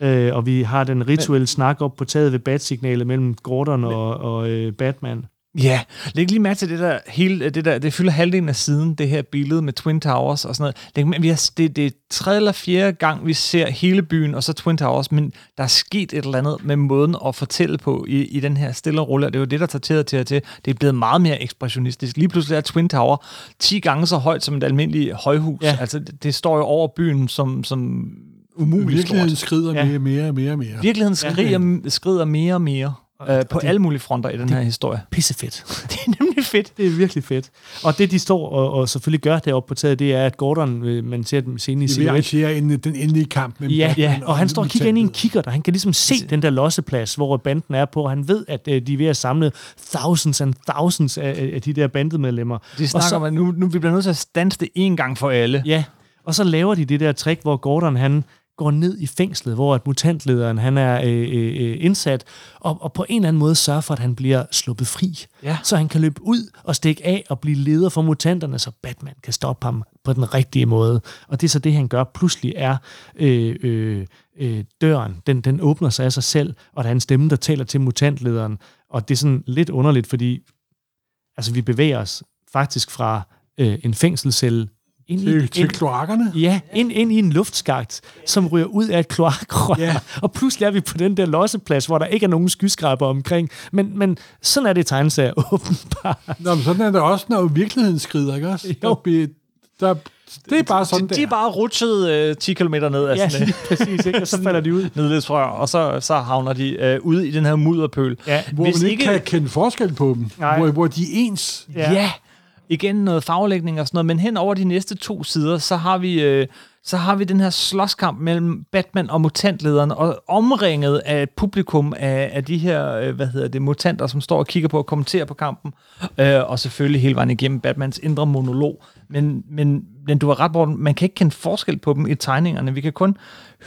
Ja. Øh, og vi har den rituelle men, snak op på taget ved bat-signalet mellem Gordon men, og, og øh, Batman. Ja, læg lige mærke til det der hele, det der, det fylder halvdelen af siden, det her billede med Twin Towers og sådan noget. Læg, det, det er tredje eller fjerde gang, vi ser hele byen og så Twin Towers, men der er sket et eller andet med måden at fortælle på i, i den her stille rulle, og det er jo det, der tager til og til og til. Det er blevet meget mere ekspressionistisk. Lige pludselig er Twin Tower ti gange så højt som et almindeligt højhus. Ja. Altså, det, det står jo over byen som... som umuligt virkeligheden stort. Skrider mere, ja. mere, mere, mere. Virkeligheden skriger, skrider mere og mere øh, på det, alle mulige fronter i den her historie. Pissefedt. Det er nemlig fedt. Det er virkelig fedt. Og det, de står og, og selvfølgelig gør deroppe på taget, det er, at Gordon, øh, man ser dem senere i silhuet. Det er den endelige kamp. Med ja, ja, og, og han står og kigger ind i en kikkert, og han kan ligesom se den der losseplads, hvor banden er på, og han ved, at øh, de er ved at samle thousands and thousands af, af de der bandemedlemmer. Det snakker man, nu, nu vi bliver nødt til at standse det en gang for alle. Ja, og så laver de det der trick, hvor Gordon, han går ned i fængslet, hvor at mutantlederen han er øh, øh, indsat, og, og på en eller anden måde sørger for, at han bliver sluppet fri, ja. så han kan løbe ud og stikke af og blive leder for mutanterne, så Batman kan stoppe ham på den rigtige måde. Og det er så det, han gør. Pludselig er øh, øh, øh, døren, den, den åbner sig af sig selv, og der er en stemme, der taler til mutantlederen, og det er sådan lidt underligt, fordi altså, vi bevæger os faktisk fra øh, en fængselscelle Ind i, til ind, kloakkerne? Ja, ind, ind i en luftskagt, som ryger ud af et kloakrør. Yeah. Og pludselig er vi på den der losseplads, hvor der ikke er nogen skyskraber omkring. Men, men sådan er det tegnesager åbenbart. Nå, men sådan er det også, når virkeligheden skrider, ikke også? Der bliver, der, det er bare sådan de, der. De er bare rutsjet øh, ti kilometer ned af ja, sådan Ja, præcis, ikke? Og så falder de ud. Nedledsrør, og så, så havner de øh, ude i den her mudderpøl. Ja. Hvor Hvis man ikke kan kende forskel på dem. Hvor, hvor de er ens. Ja. ja. Igen noget faglægning og sådan noget, men hen over de næste to sider, så har vi, øh, så har vi den her slåskamp mellem Batman og mutantlederen, og omringet af et publikum af, af de her, øh, hvad hedder det, mutanter, som står og kigger på og kommenterer på kampen, øh, og selvfølgelig hele vejen igennem Batmans indre monolog, Men, men, men du har ret, Morten, man kan ikke kende forskel på dem i tegningerne. Vi kan kun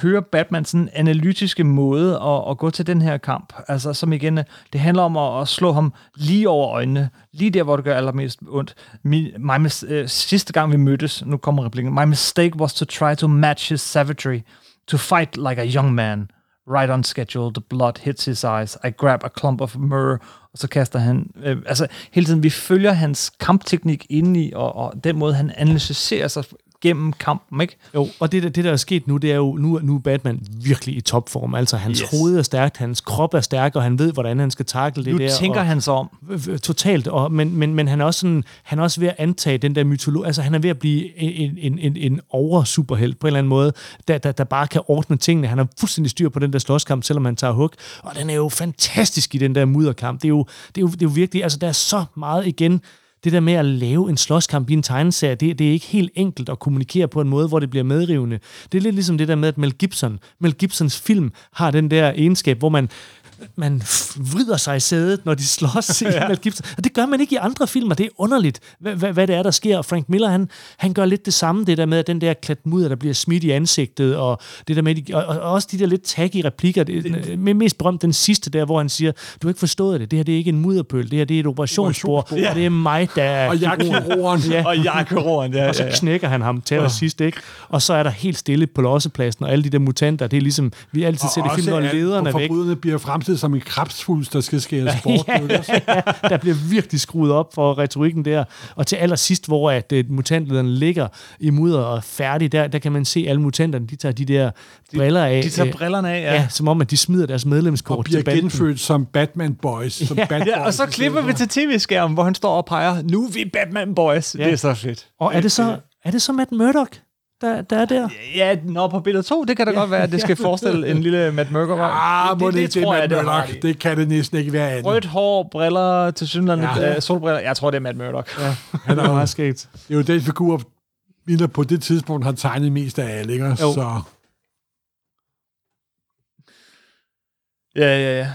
høre Batmans sådan analytiske måde at, at gå til den her kamp. Altså, som igen, det handler om at, at slå ham lige over øjnene. Lige der, hvor det gør allermest ondt. Mi, my mis, øh, sidste gang vi mødtes, nu kommer replikken. My mistake was to try to match his savagery. To fight like a young man. Right on schedule, the blood hits his eyes. I grab a clump of myrrh. Og så kaster han... Øh, altså, hele tiden, vi følger hans kampteknik indeni, og, og den måde, han analyserer sig gennem kampen, ikke? Jo, og det, det der er sket nu, det er jo, nu, nu er Batman virkelig i topform. Altså, hans yes. hoved er stærkt, hans krop er stærk, og han ved, hvordan han skal tackle det nu der. Nu tænker og, han så om. Totalt, og, men, men, men han, er også sådan, han er også ved at antage den der mytologi. Altså, han er ved at blive en, en, en, en over-superhelt på en eller anden måde, der, der, der bare kan ordne tingene. Han har fuldstændig styr på den der slåskamp, selvom han tager hug. Og den er jo fantastisk i den der mudderkamp. Det er jo, det er jo, det er jo virkelig... Altså, der er så meget igen... Det der med at lave en slåskamp i en tegneserie, det, det er ikke helt enkelt at kommunikere på en måde, hvor det bliver medrivende. Det er lidt ligesom det der med, at Mel Gibson, Mel Gibsons film har den der egenskab, hvor man, man vrider sig i sædet, når de slås i ja. Mel Gibson. Og det gør man ikke i andre filmer. Det er underligt, hvad, hvad, hvad det er, der sker. Og Frank Miller, han, han gør lidt det samme, det der med, at den der klatmudder, der bliver smidt i ansigtet, og, det der med, og, og også de der lidt taggige replikker. Det, mest berømt den sidste der, hvor han siger, du har ikke forstået det. Det her det er ikke en mudderpøl. Det her det er et operationsbord, ja. Og det er mig, der er og kirurgen. Ja. Og jeg er kirurgen, ja. Og så knækker han ham til allersidst, ikke? Og så er der helt stille på lossepladsen, og alle de der mutanter, det er ligesom, vi altid ser i filmen, når lederne er væk. Forbryderne bliver fremstillet som en krebsfugls, der skal skæres bort. Ja, ja, ja. Der bliver virkelig skruet op for retorikken der. Og til allersidst, hvor at, uh, mutantlederen ligger i mudder og er færdig, der, der kan man se alle mutanterne, de tager de der de, briller af. De tager øh, brillerne af, ja. ja. Som om, at de smider deres medlemskort og bliver genfødt som Batman Boys. Som ja. Batman ja, og så klipper vi til tv-skærmen, hvor han står og peger, nu er vi Batman Boys. Ja. Det er så fedt. Og er det så, er det så Matt Murdock? Der, der er der. Ja, når på billede to, det kan da ja, godt være, at det skal ja. forestille en lille Matt Murdock. Ah, ja, må det, det, det, det tror jeg, det er det. Det kan det næsten ikke være andet. Rødt hår, briller, tilsyneladende ja. øh, solbriller. Jeg tror, det er Matt Murdock. Ja. Han er jo meget skægt. Det er jo den figur, Miller på det tidspunkt har tegnet mest af alle, ikke? Så. Ja, ja, ja.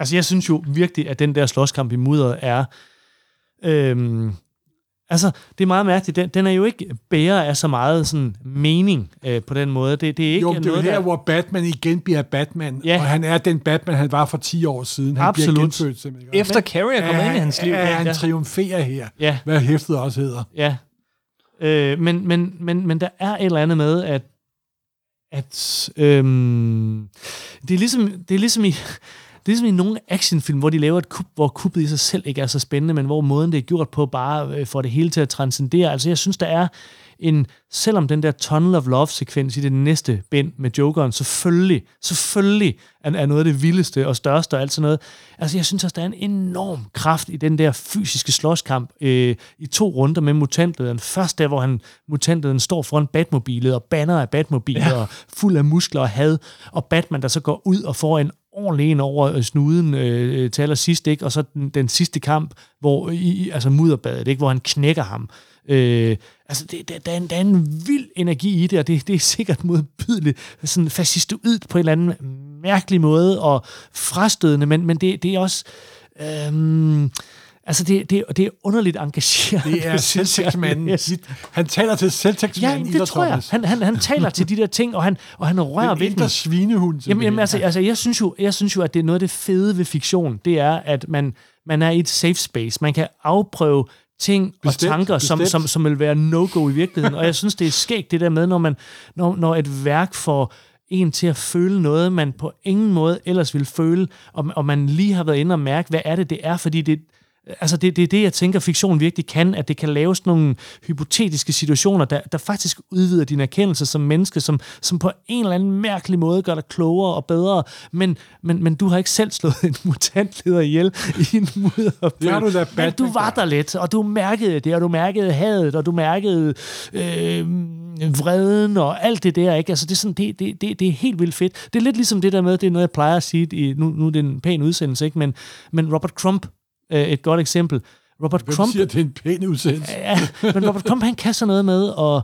Altså, jeg synes jo virkelig, at den der slåskamp i mudderet er... Øhm, Altså, det er meget mærkeligt. Den, den er jo ikke bærer af så meget sådan, mening øh, på den måde. Det, det er ikke jo, det er noget, jo her, der... hvor Batman igen bliver Batman, ja. Og han er den Batman, han var for ti år siden. Han absolut. Bliver genfødt, simpelthen. Efter Carrier kommer ind i hans liv. Ja, han ja. triumferer her, ja. Hvad hæftet også hedder. Ja, øh, men, men, men, men der er et eller andet med, at, at øhm, det, er ligesom, det er ligesom i... Det er ligesom i nogle actionfilm, hvor de laver et kub, hvor kubbet i sig selv ikke er så spændende, men hvor måden det er gjort på bare får det hele til at transcendere. Altså jeg synes, der er en, selvom den der Tunnel of Love-sekvens i det næste bind med Jokeren, selvfølgelig, selvfølgelig er noget af det vildeste og største og alt sådan noget. Altså jeg synes også, der er en enorm kraft i den der fysiske slåskamp øh, i to runder med mutantlederen. Først der, hvor han, mutantlederen står foran Batmobilet og banner af Batmobilet ja. Og fuld af muskler og had, og Batman, der så går ud og får en ordentligt over snuden øh, til allersidst, ikke? Og så den, den sidste kamp, hvor i, altså mudderbadet, ikke? Hvor han knækker ham. Øh, altså, det, der, der, er en, der er en vild energi i det, og det, det er sikkert modbydeligt, sådan fascistoidt på en eller anden mærkelig måde, og frastødende, men, men det, det er også... Øh, Altså, det, det, det er underligt engageret. Det er selvtægtsmanden. Yes. Han taler til selvtægtsmanden. Ja, det tror jeg. Han, han, han taler til de der ting, og han, og han rører ved dem. Den svinehund. Jamen, jamen altså, altså jeg, synes jo, jeg synes jo, at det er noget af det fede ved fiktion. Det er, at man, man er i et safe space. Man kan afprøve ting bestemt, og tanker, som, som, som vil være no-go i virkeligheden. Og jeg synes, det er skægt, det der med, når, man, når, når et værk får... en til at føle noget, man på ingen måde ellers vil føle, og, og man lige har været inde og mærke, hvad er det, det er, fordi det, altså det, det er det, jeg tænker, fiktion virkelig kan, at det kan laves nogle hypotetiske situationer, der, der faktisk udvider din erkendelse som menneske, som, som på en eller anden mærkelig måde gør dig klogere og bedre, men, men, men du har ikke selv slået en mutantleder ihjel i en mudderpøl. Men du var der lidt, og du mærkede det, og du mærkede hadet, og du mærkede... Øh, vreden og alt det der, ikke? Altså, det er, sådan, det, det, det, det er helt vildt fedt. Det er lidt ligesom det der med, det er noget, jeg plejer at sige, i, nu, nu er det en pæn udsendelse, ikke? Men, men Robert Crumb, øh, et godt eksempel. Robert Hvem Crumb siger, det er en pæn udsendelse? Ja, men Robert Crumb, han kan sådan noget med at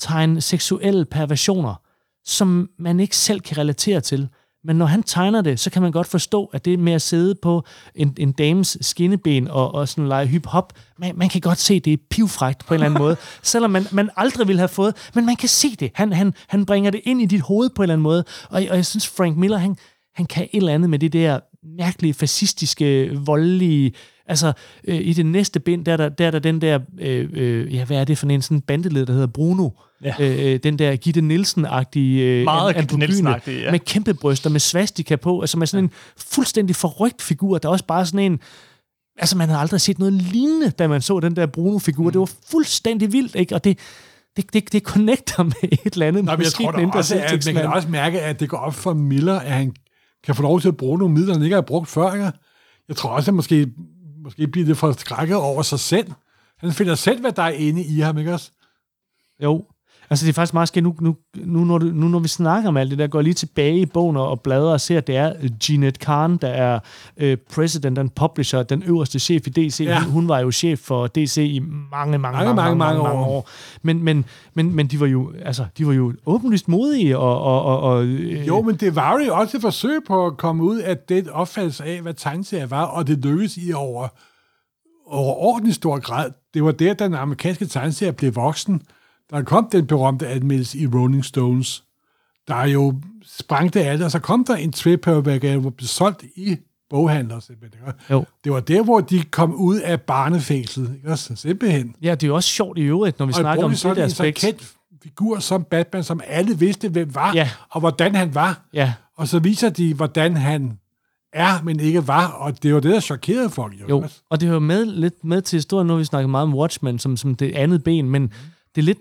tegne seksuelle perversioner, som man ikke selv kan relatere til, Men når han tegner det, så kan man godt forstå, at det med at sidde på en, en dames skinneben og, og sådan lege hip-hop, man, man kan godt se, det er pivfrægt på en eller anden måde, selvom man, man aldrig ville have fået, men man kan se det. Han, han, han bringer det ind i dit hoved på en eller anden måde, og, og jeg synes, Frank Miller, han, han kan et eller andet med det der mærkelige, fascistiske, voldelige. Altså, øh, i det næste bind, der er der, der, der den der, øh, øh, ja, hvad er det for en sådan bandeled, der hedder Bruno? Ja. Øh, den der Gitte Nielsen-agtige øh, meget Gitte Nielsen-agtige, ja. Med kæmpe bryster, med svastika på, altså med sådan ja. En fuldstændig forrygt figur, der også bare sådan en, altså man havde aldrig set noget lignende, da man så den der Bruno-figur. Mm. Det var fuldstændig vildt, ikke? Og det Det, det, det connecter med et eller andet. Nå, jeg tror da også, at man kan også mærke, at det går op for Miller, at han kan få lov til at bruge nogle midler, han ikke har brugt før. Ikke? Jeg tror også, at måske, måske bliver det for skrækket over sig selv. Han finder selv, hvad der er inde i ham, ikke også? Jo. Altså, det er faktisk meget skægt. Nu, nu, nu, når du, nu når vi snakker om alt det der, går lige tilbage i bogen og bladrer og ser, at det er Jeanette Kahn, der er øh, president and publisher, den øverste chef i D C. Ja. Hun, hun var jo chef for D C i mange, mange, mange, mange, mange, mange, mange år. år. Men, men, men, men de var jo altså, de var jo åbenlyst modige. Og, og, og, og, øh, jo, men det var jo også et forsøg på at komme ud af det opfattelse af, hvad tegneserier var, og det lykkedes i over, over ordentlig stor grad. Det var der, den amerikanske tegneserie blev voksen. Der kom den berømte anmeldelse i Rolling Stones, der jo sprængte alt, og så kom der en trade-paperback, hvor blev solgt i boghandler, simpelthen. Jo. Det var der, hvor de kom ud af barnefængslet, simpelthen. Ja, det er jo også sjovt i øvrigt, når vi og snakker om det der aspekt. Og en så kendt figur som Batman, som alle vidste, hvem var, ja. Og hvordan han var. Ja. Og så viser de, hvordan han er, men ikke var, og det var det, der chokerede folk. Jo, jo. Og det hører med, lidt med til historien, når vi snakker meget om Watchmen, som, som det andet ben, men det er lidt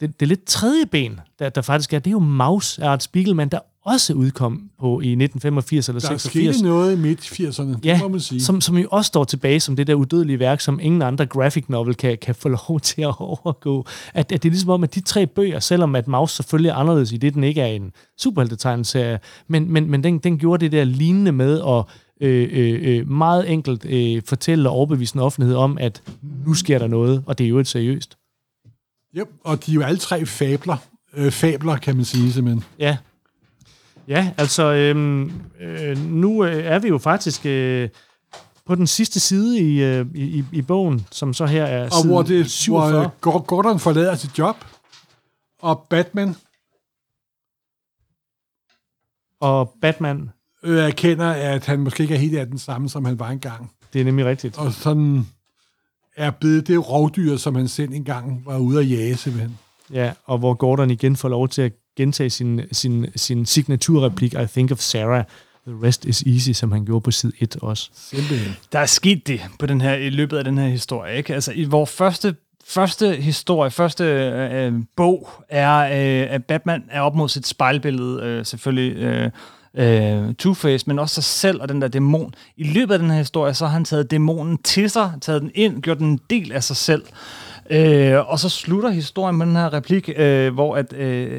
Det, det er lidt tredje ben, der, der faktisk er. Det er jo Maus af Art Spiegelman, der også udkom på i nitten femogfirs eller seksogfirs. Der skete noget i midt firserne, ja, det må man sige. Som, som jo også står tilbage som det der udødelige værk, som ingen andre graphic novel kan, kan få lov til at overgå. At, at det er ligesom om, at de tre bøger, selvom at Maus selvfølgelig er anderledes i det, den ikke er en superheltetegneserie, men, men, men den, den gjorde det der lignende med at øh, øh, meget enkelt øh, fortælle og overbevise en offentlighed om, at nu sker der noget, og det er jo et seriøst. Yep, og de er jo alle tre fabler, øh, fabler kan man sige simpelthen. Ja, ja altså øhm, øh, nu øh, er vi jo faktisk øh, på den sidste side i, øh, i, i bogen, som så her er og siden hvor det, syvogfyrre. Hvor øh, Gordon forlader sit job, og Batman... Og Batman... Øh, erkender, at han måske ikke er helt af den samme, som han var engang. Det er nemlig rigtigt. Og sådan... er blevet det rovdyr, som han selv engang var ude at jage, simpelthen. Ja, og hvor Gordon igen får lov til at gentage sin, sin, sin signaturreplik, I think of Sarah, the rest is easy, som han gjorde på side et også. Simpelthen. Der er sket det på den her, i løbet af den her historie, ikke? Altså, i vores første, første historie, første øh, bog, er, øh, at Batman er op mod sit spejlbillede, øh, selvfølgelig... Øh, Uh, Two-Face, men også sig selv og den der dæmon. I løbet af den her historie, så har han taget dæmonen til sig, taget den ind, gjort den en del af sig selv. Uh, og så slutter historien med den her replik, uh, hvor at uh,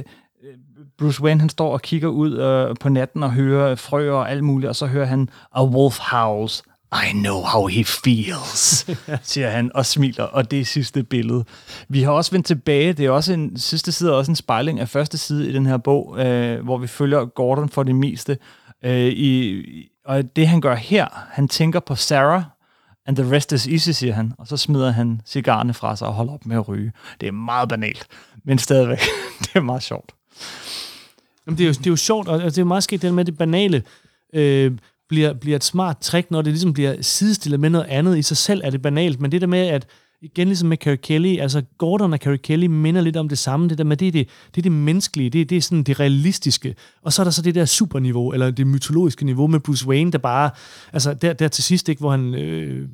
Bruce Wayne, han står og kigger ud uh, på natten og hører frøer og alt muligt, og så hører han A Wolf Howls. I know how he feels, siger han og smiler, og det er sidste billede. Vi har også vendt tilbage, det er også en sidste side, også en spejling af første side i den her bog, øh, hvor vi følger Gordon for det meste. Øh, i, og det han gør her, han tænker på Sarah, and the rest is easy, siger han, og så smider han cigarerne fra sig og holder op med at ryge. Det er meget banalt, men stadigvæk, det er meget sjovt. Jamen, det, er jo, det er jo sjovt, og det er meget sket det med det banale, øh, Bliver, bliver et smart trick, når det ligesom bliver sidestillet med noget andet. I sig selv er det banalt, men det der med, at igen ligesom med Carrie Kelly, altså Gordon og Carrie Kelly minder lidt om det samme, det der med, det er det, det, er det menneskelige, det er, det er sådan det realistiske, og så er der så det der superniveau, eller det mytologiske niveau med Bruce Wayne, der bare, altså der, der til sidst, ikke, hvor han... Øh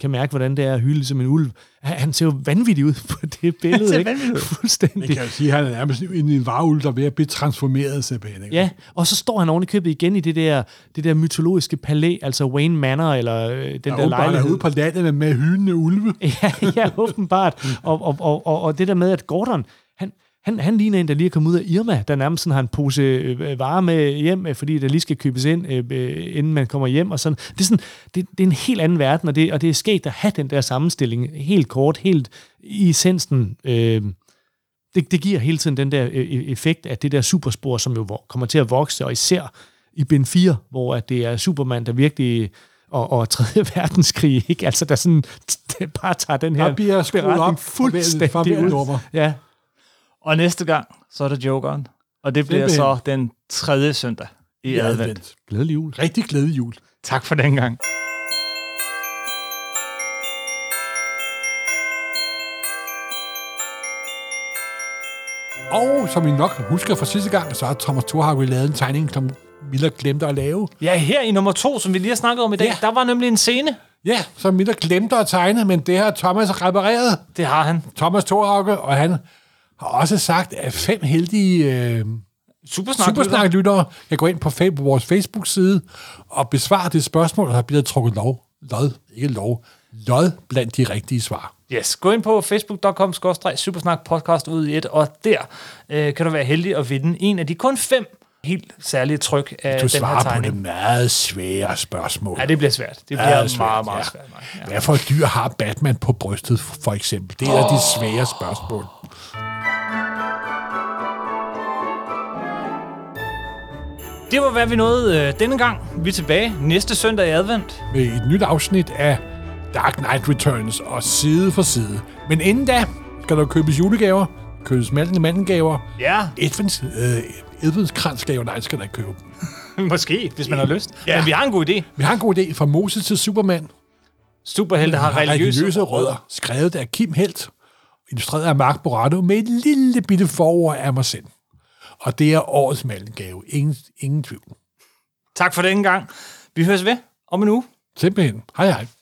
kan mærke, hvordan det er at hylde som en ulv. Han ser jo vanvittigt ud på det billede, ikke? Fuldstændig. Man kan jo sige, at han er nærmest en varulv, der er ved at blive transformeret simpelthen. Ikke? Ja, og så står han oven i købet igen i det der, det der mytologiske palæ, altså Wayne Manor, eller den jeg der lejlighed. Han er ude på landet med, med hyldende ulve. ja, ja, åbenbart. Og, og, og, og, og det der med, at Gordon, han... Han, han ligner en, der lige er kommet ud af Irma, der nærmest sådan har en pose øh, varer med hjem, øh, fordi der lige skal købes ind, øh, inden man kommer hjem og sådan. Det er, sådan, det, det er en helt anden verden, og det, og det er sket at have den der sammenstilling helt kort, helt i essensen. Øh, det, det giver hele tiden den der øh, effekt af det der superspor, som jo kommer til at vokse, og især i bind fire, hvor at det er Superman, der virkelig... Og, og tredje verdenskrig, ikke? Altså, der sådan, det bare tager den her beretning fuldstændig ud. Ja. Og næste gang, så er det Jokeren. Og det bliver så den tredje søndag i advent. advent. Glædelig jul. Rigtig glædelig jul. Tak for den gang. Og som I nok husker fra sidste gang, så har Thomas Thorhauge lavet en tegning, som Miller glemte at lave. Ja, her i nummer to, som vi lige har snakket om i dag, ja. Der var nemlig en scene. Ja, som Miller glemte at tegne, men det har Thomas repareret. Det har han. Thomas Thorhauge, og han har også sagt, at fem heldige øh, Supersnak-lyttere kan gå ind på vores Facebook-side og besvare det spørgsmål, og der bliver trukket lov. Lod, ikke lov. Lod blandt de rigtige svar. Yes, gå ind på facebook punktum com skråstreg supersnak podcast ud i et, og der øh, kan du være heldig at vinde en af de kun fem helt særlige tryk af du den her tegning. Du svarer på det meget svære spørgsmål. Ja, det bliver svært. Det bliver meget, svært, meget, meget ja. svært. Ja. Hvad for et dyr har Batman på brystet, for eksempel? Det er oh. de svære spørgsmål. Det var, hvad vi nåede øh, denne gang. Vi er tilbage næste søndag i advent. Med et nyt afsnit af Dark Knight Returns og side for side. Men inden da skal der købes julegaver, købes mandengaver, ja. Edvins, øh, Edvenskransgaver, nej, skal der ikke købe. Måske, hvis man har lyst. Ja. Men vi har en god idé. Vi har en god idé. Fra Moses til Superman. Superhelte har, har religiøse, religiøse rødder. Skrevet af Kim Held, illustreret af Mark Borado, med et lille bitte forord af mig selv. Og det er årets mandengave. Ingen, ingen tvivl. Tak for denne gang. Vi høres ved om en uge. Simpelthen. Hej hej.